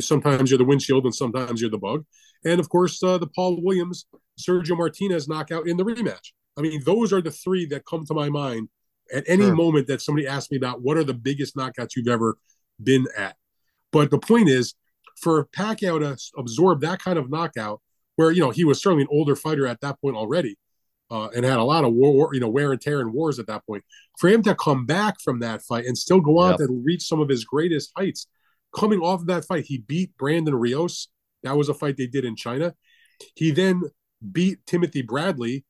sometimes you're the windshield and sometimes you're the bug. And of course, the Paul Williams, Sergio Martinez knockout in the rematch. I mean, those are the 3 that come to my mind at any moment that somebody asks me about what are the biggest knockouts you've ever been at. But the point is, for Pacquiao to absorb that kind of knockout, where, you know, he was certainly an older fighter at that point already, and had a lot of wear and tear and wars at that point, for him to come back from that fight and still go on to reach some of his greatest heights. Coming off of that fight, he beat Brandon Rios. That was a fight they did in China. He then beat Timothy Bradley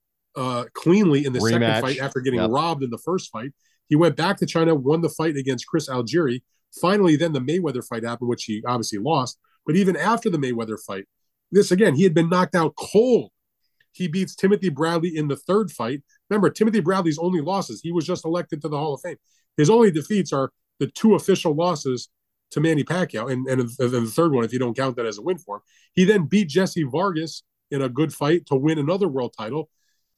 cleanly in the second fight after getting robbed in the first fight. He went back to China, won the fight against Chris Algieri. Finally, then the Mayweather fight happened, which he obviously lost. But even after the Mayweather fight, this again, he had been knocked out cold. He beats Timothy Bradley in the third fight. Remember, Timothy Bradley's only losses, he was just elected to the Hall of Fame. His only defeats are the 2 official losses to Manny Pacquiao, and the third one, if you don't count that as a win for him. He then beat Jesse Vargas in a good fight to win another world title.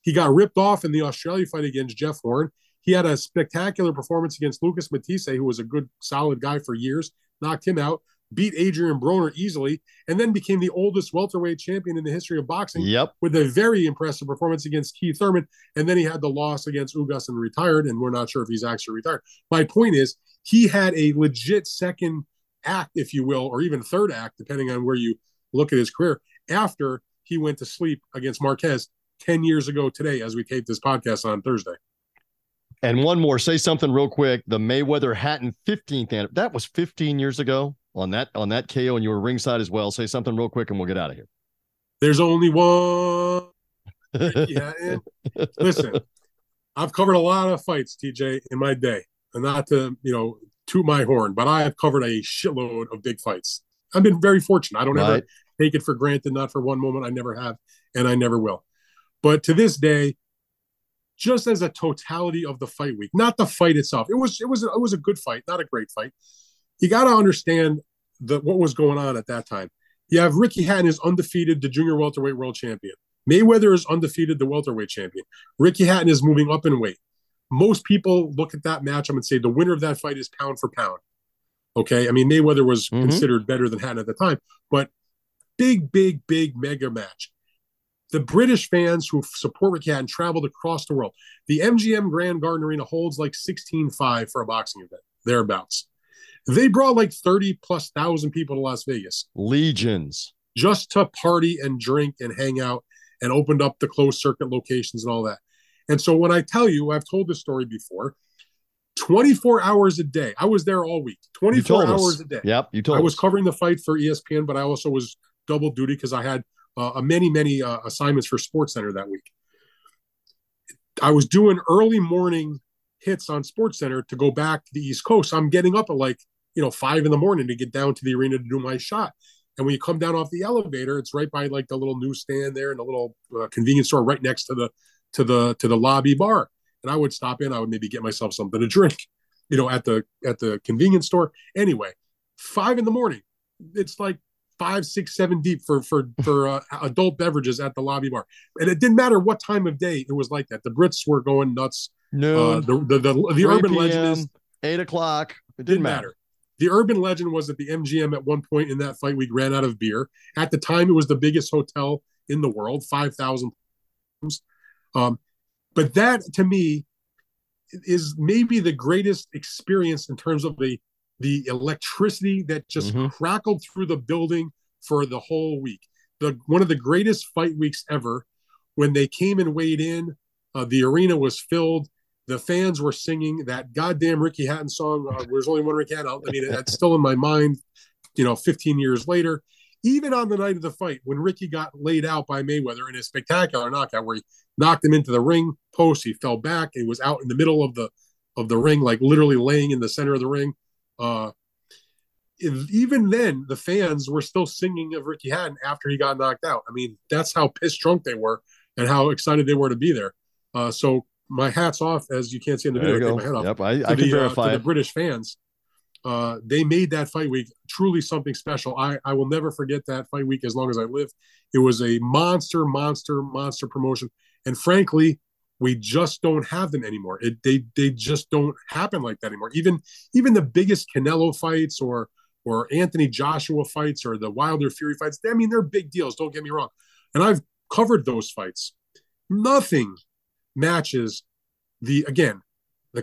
He got ripped off in the Australia fight against Jeff Horn. He had a spectacular performance against Lucas Matisse, who was a good, solid guy for years, knocked him out, beat Adrian Broner easily, and then became the oldest welterweight champion in the history of boxing with a very impressive performance against Keith Thurman. And then he had the loss against Ugas and retired, and we're not sure if he's actually retired. My point is, he had a legit second act, if you will, or even third act, depending on where you look at his career, after he went to sleep against Marquez 10 years ago today as we taped this podcast on Thursday. And one more, say something real quick. The Mayweather-Hatton 15th anniversary, that was 15 years ago on that KO, and you were ringside as well. Say something real quick and we'll get out of here. There's only one. Listen, I've covered a lot of fights, TJ, in my day. And not to, you know, toot my horn, but I have covered a shitload of big fights. I've been very fortunate. I don't ever take it for granted, not for one moment. I never have, and I never will. But to this day, just as a totality of the fight week, not the fight itself. It was a good fight, not a great fight. You got to understand what was going on at that time. You have Ricky Hatton is undefeated, the junior welterweight world champion. Mayweather is undefeated, the welterweight champion. Ricky Hatton is moving up in weight. Most people look at that matchup and say the winner of that fight is pound for pound. Okay, I mean, Mayweather was considered better than Hatton at the time, but big mega match. The British fans who support Ricky Hatton traveled across the world. The MGM Grand Garden Arena holds like 16,500 for a boxing event, thereabouts. They brought like 30,000+ people to Las Vegas. Legions. Just to party and drink and hang out, and opened up the closed circuit locations and all that. And so when I tell you, I've told this story before, 24 hours a day. I was there all week, 24 hours a day. Yep, you told us. I was covering the fight for ESPN, but I also was double duty because I had many assignments for SportsCenter that week. I was doing early morning hits on SportsCenter to go back to the East Coast. I'm getting up at 5 in the morning to get down to the arena to do my shot. And when you come down off the elevator, it's right by like the little newsstand there and the little convenience store right next to the lobby bar. And I would stop in. I would maybe get myself something to drink, at the convenience store. Anyway, 5 in the morning. It's like 5, 6, 7 deep for adult beverages at the lobby bar. And it didn't matter what time of day it was like that. The Brits were going nuts. No, the urban legend is 8 o'clock. It didn't matter. The urban legend was that the MGM at one point in that fight week ran out of beer. At the time, it was the biggest hotel in the world, 5,000 rooms. But that, to me, is maybe the greatest experience in terms of the electricity that just crackled through the building for the whole week. One of the greatest fight weeks ever. When they came and weighed in, the arena was filled. The fans were singing that goddamn Ricky Hatton song. There's only one Ricky Hatton. I mean, that's still in my mind, 15 years later. Even on the night of the fight, when Ricky got laid out by Mayweather in a spectacular knockout where he knocked him into the ring post, he fell back. He was out in the middle of the ring, like literally laying in the center of the ring. Even then, the fans were still singing of Ricky Hatton after he got knocked out. I mean, that's how pissed drunk they were and how excited they were to be there. So my hat's off, as you can't see in the video. My hat off. Yep, I can verify to the British fans. They made that fight week truly something special. I will never forget that fight week as long as I live. It was a monster promotion. And frankly, we just don't have them anymore. They just don't happen like that anymore. Even the biggest Canelo fights or Anthony Joshua fights or the Wilder Fury fights, I mean, they're big deals. Don't get me wrong. And I've covered those fights. Nothing matches the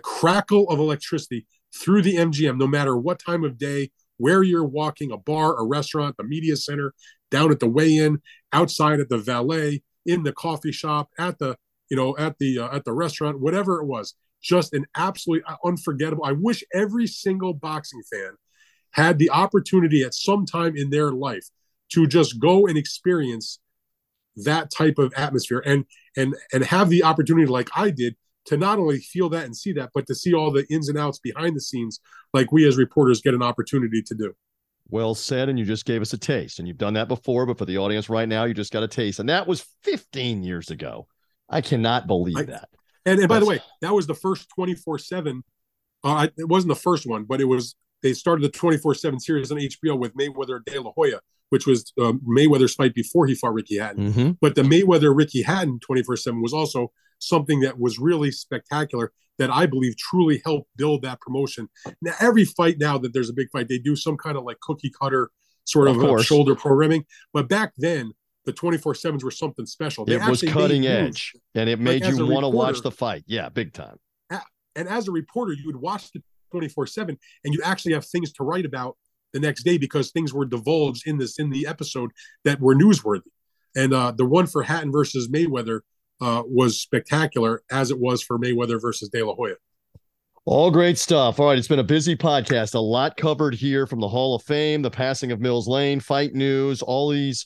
crackle of electricity through the MGM, no matter what time of day, where you're walking, a bar, a restaurant, the media center, down at the weigh-in, outside at the valet, in the coffee shop, at the restaurant, whatever it was. Just an absolutely unforgettable. I wish every single boxing fan had the opportunity at some time in their life to just go and experience that type of atmosphere and have the opportunity like I did to not only feel that and see that, but to see all the ins and outs behind the scenes like we as reporters get an opportunity to do. Well said, and you just gave us a taste. And you've done that before, but for the audience right now, you just got a taste. And that was 15 years ago. I cannot believe that. And by the way, that was the first 24/7. It wasn't the first one, but it was. They started the 24/7 series on HBO with Mayweather De La Hoya, which was Mayweather's fight before he fought Ricky Hatton. Mm-hmm. But the Mayweather-Ricky Hatton 24/7 was also something that was really spectacular that I believe truly helped build that promotion. Now, every fight now that there's a big fight, they do some kind of like cookie cutter sort of shoulder programming. But back then, the 24/7s were something special. It was cutting edge, and it made you want to watch the fight. Yeah, big time. And as a reporter, you would watch the 24/7 and you actually have things to write about the next day because things were divulged in the episode that were newsworthy. And the one for Hatton versus Mayweather was spectacular, as it was for Mayweather versus De La Hoya. All great stuff. All right, it's been a busy podcast. A lot covered here, from the Hall of Fame, the passing of Mills Lane, fight news, all these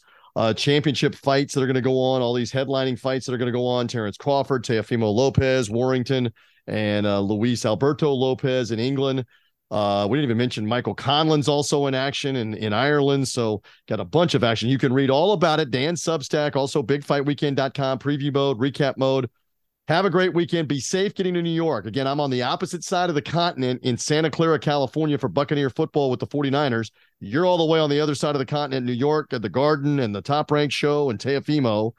championship fights that are going to go on, all these headlining fights that are going to go on, Terrence Crawford, Teofimo Lopez, Warrington, and Luis Alberto Lopez in England. We didn't even mention Michael Conlan's also in action in Ireland. So got a bunch of action. You can read all about it. Dan Substack, also bigfightweekend.com, preview mode, recap mode. Have a great weekend. Be safe getting to New York. Again, I'm on the opposite side of the continent in Santa Clara, California for Buccaneer football with the 49ers. You're all the way on the other side of the continent, New York, at the Garden and the Top Rank Show and Teofimo.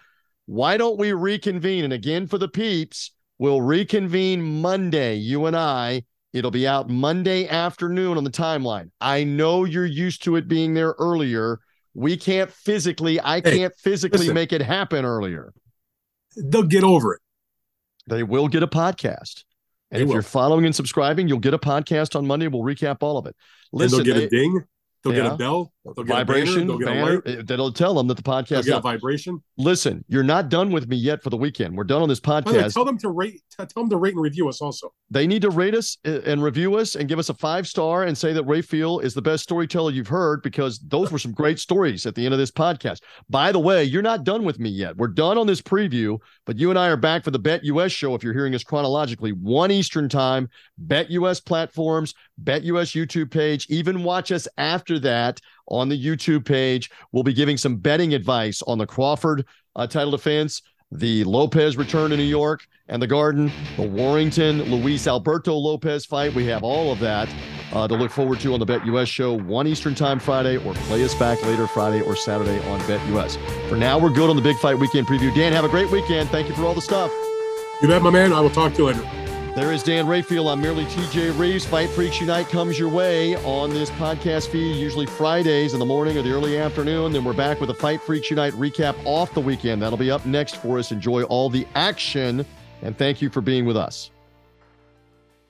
Why don't we reconvene? And again, for the peeps, we'll reconvene Monday, you and I. It'll be out Monday afternoon on the timeline. I know you're used to it being there earlier. We can't physically, I can't physically make it happen earlier. They'll get over it. They will get a podcast. And if you're following and subscribing, you'll get a podcast on Monday. We'll recap all of it. Listen, and they'll get a ding. They'll get a bell. They'll get vibration, a banner. That'll tell them that the podcast is a vibration. Listen, you're not done with me yet for the weekend. We're done on this podcast. Well, tell them to rate. Tell them to rate and review us also. They need to rate us and review us and give us a 5-star and say that Rayfield is the best storyteller you've heard, because those were some great stories at the end of this podcast. By the way, you're not done with me yet. We're done on this preview, but you and I are back for the Bet US show. If you're hearing us chronologically, 1 Eastern time, Bet US platforms, Bet US YouTube page, even watch us after that on the YouTube page. We'll be giving some betting advice on the Crawford title defense, the Lopez return to New York and the Garden, the Warrington, Luis Alberto Lopez fight. We have all of that to look forward to on the Bet US show, 1 Eastern time Friday, or play us back later Friday or Saturday on Bet US. For now, we're good on the Big Fight Weekend preview. Dan, have a great weekend. Thank you for all the stuff. You bet, my man. I will talk to you later. There is Dan Rayfield. I'm merely TJ Reeves. Fight Freaks Unite comes your way on this podcast feed, usually Fridays in the morning or the early afternoon. Then we're back with a Fight Freaks Unite recap off the weekend. That'll be up next for us. Enjoy all the action, and thank you for being with us.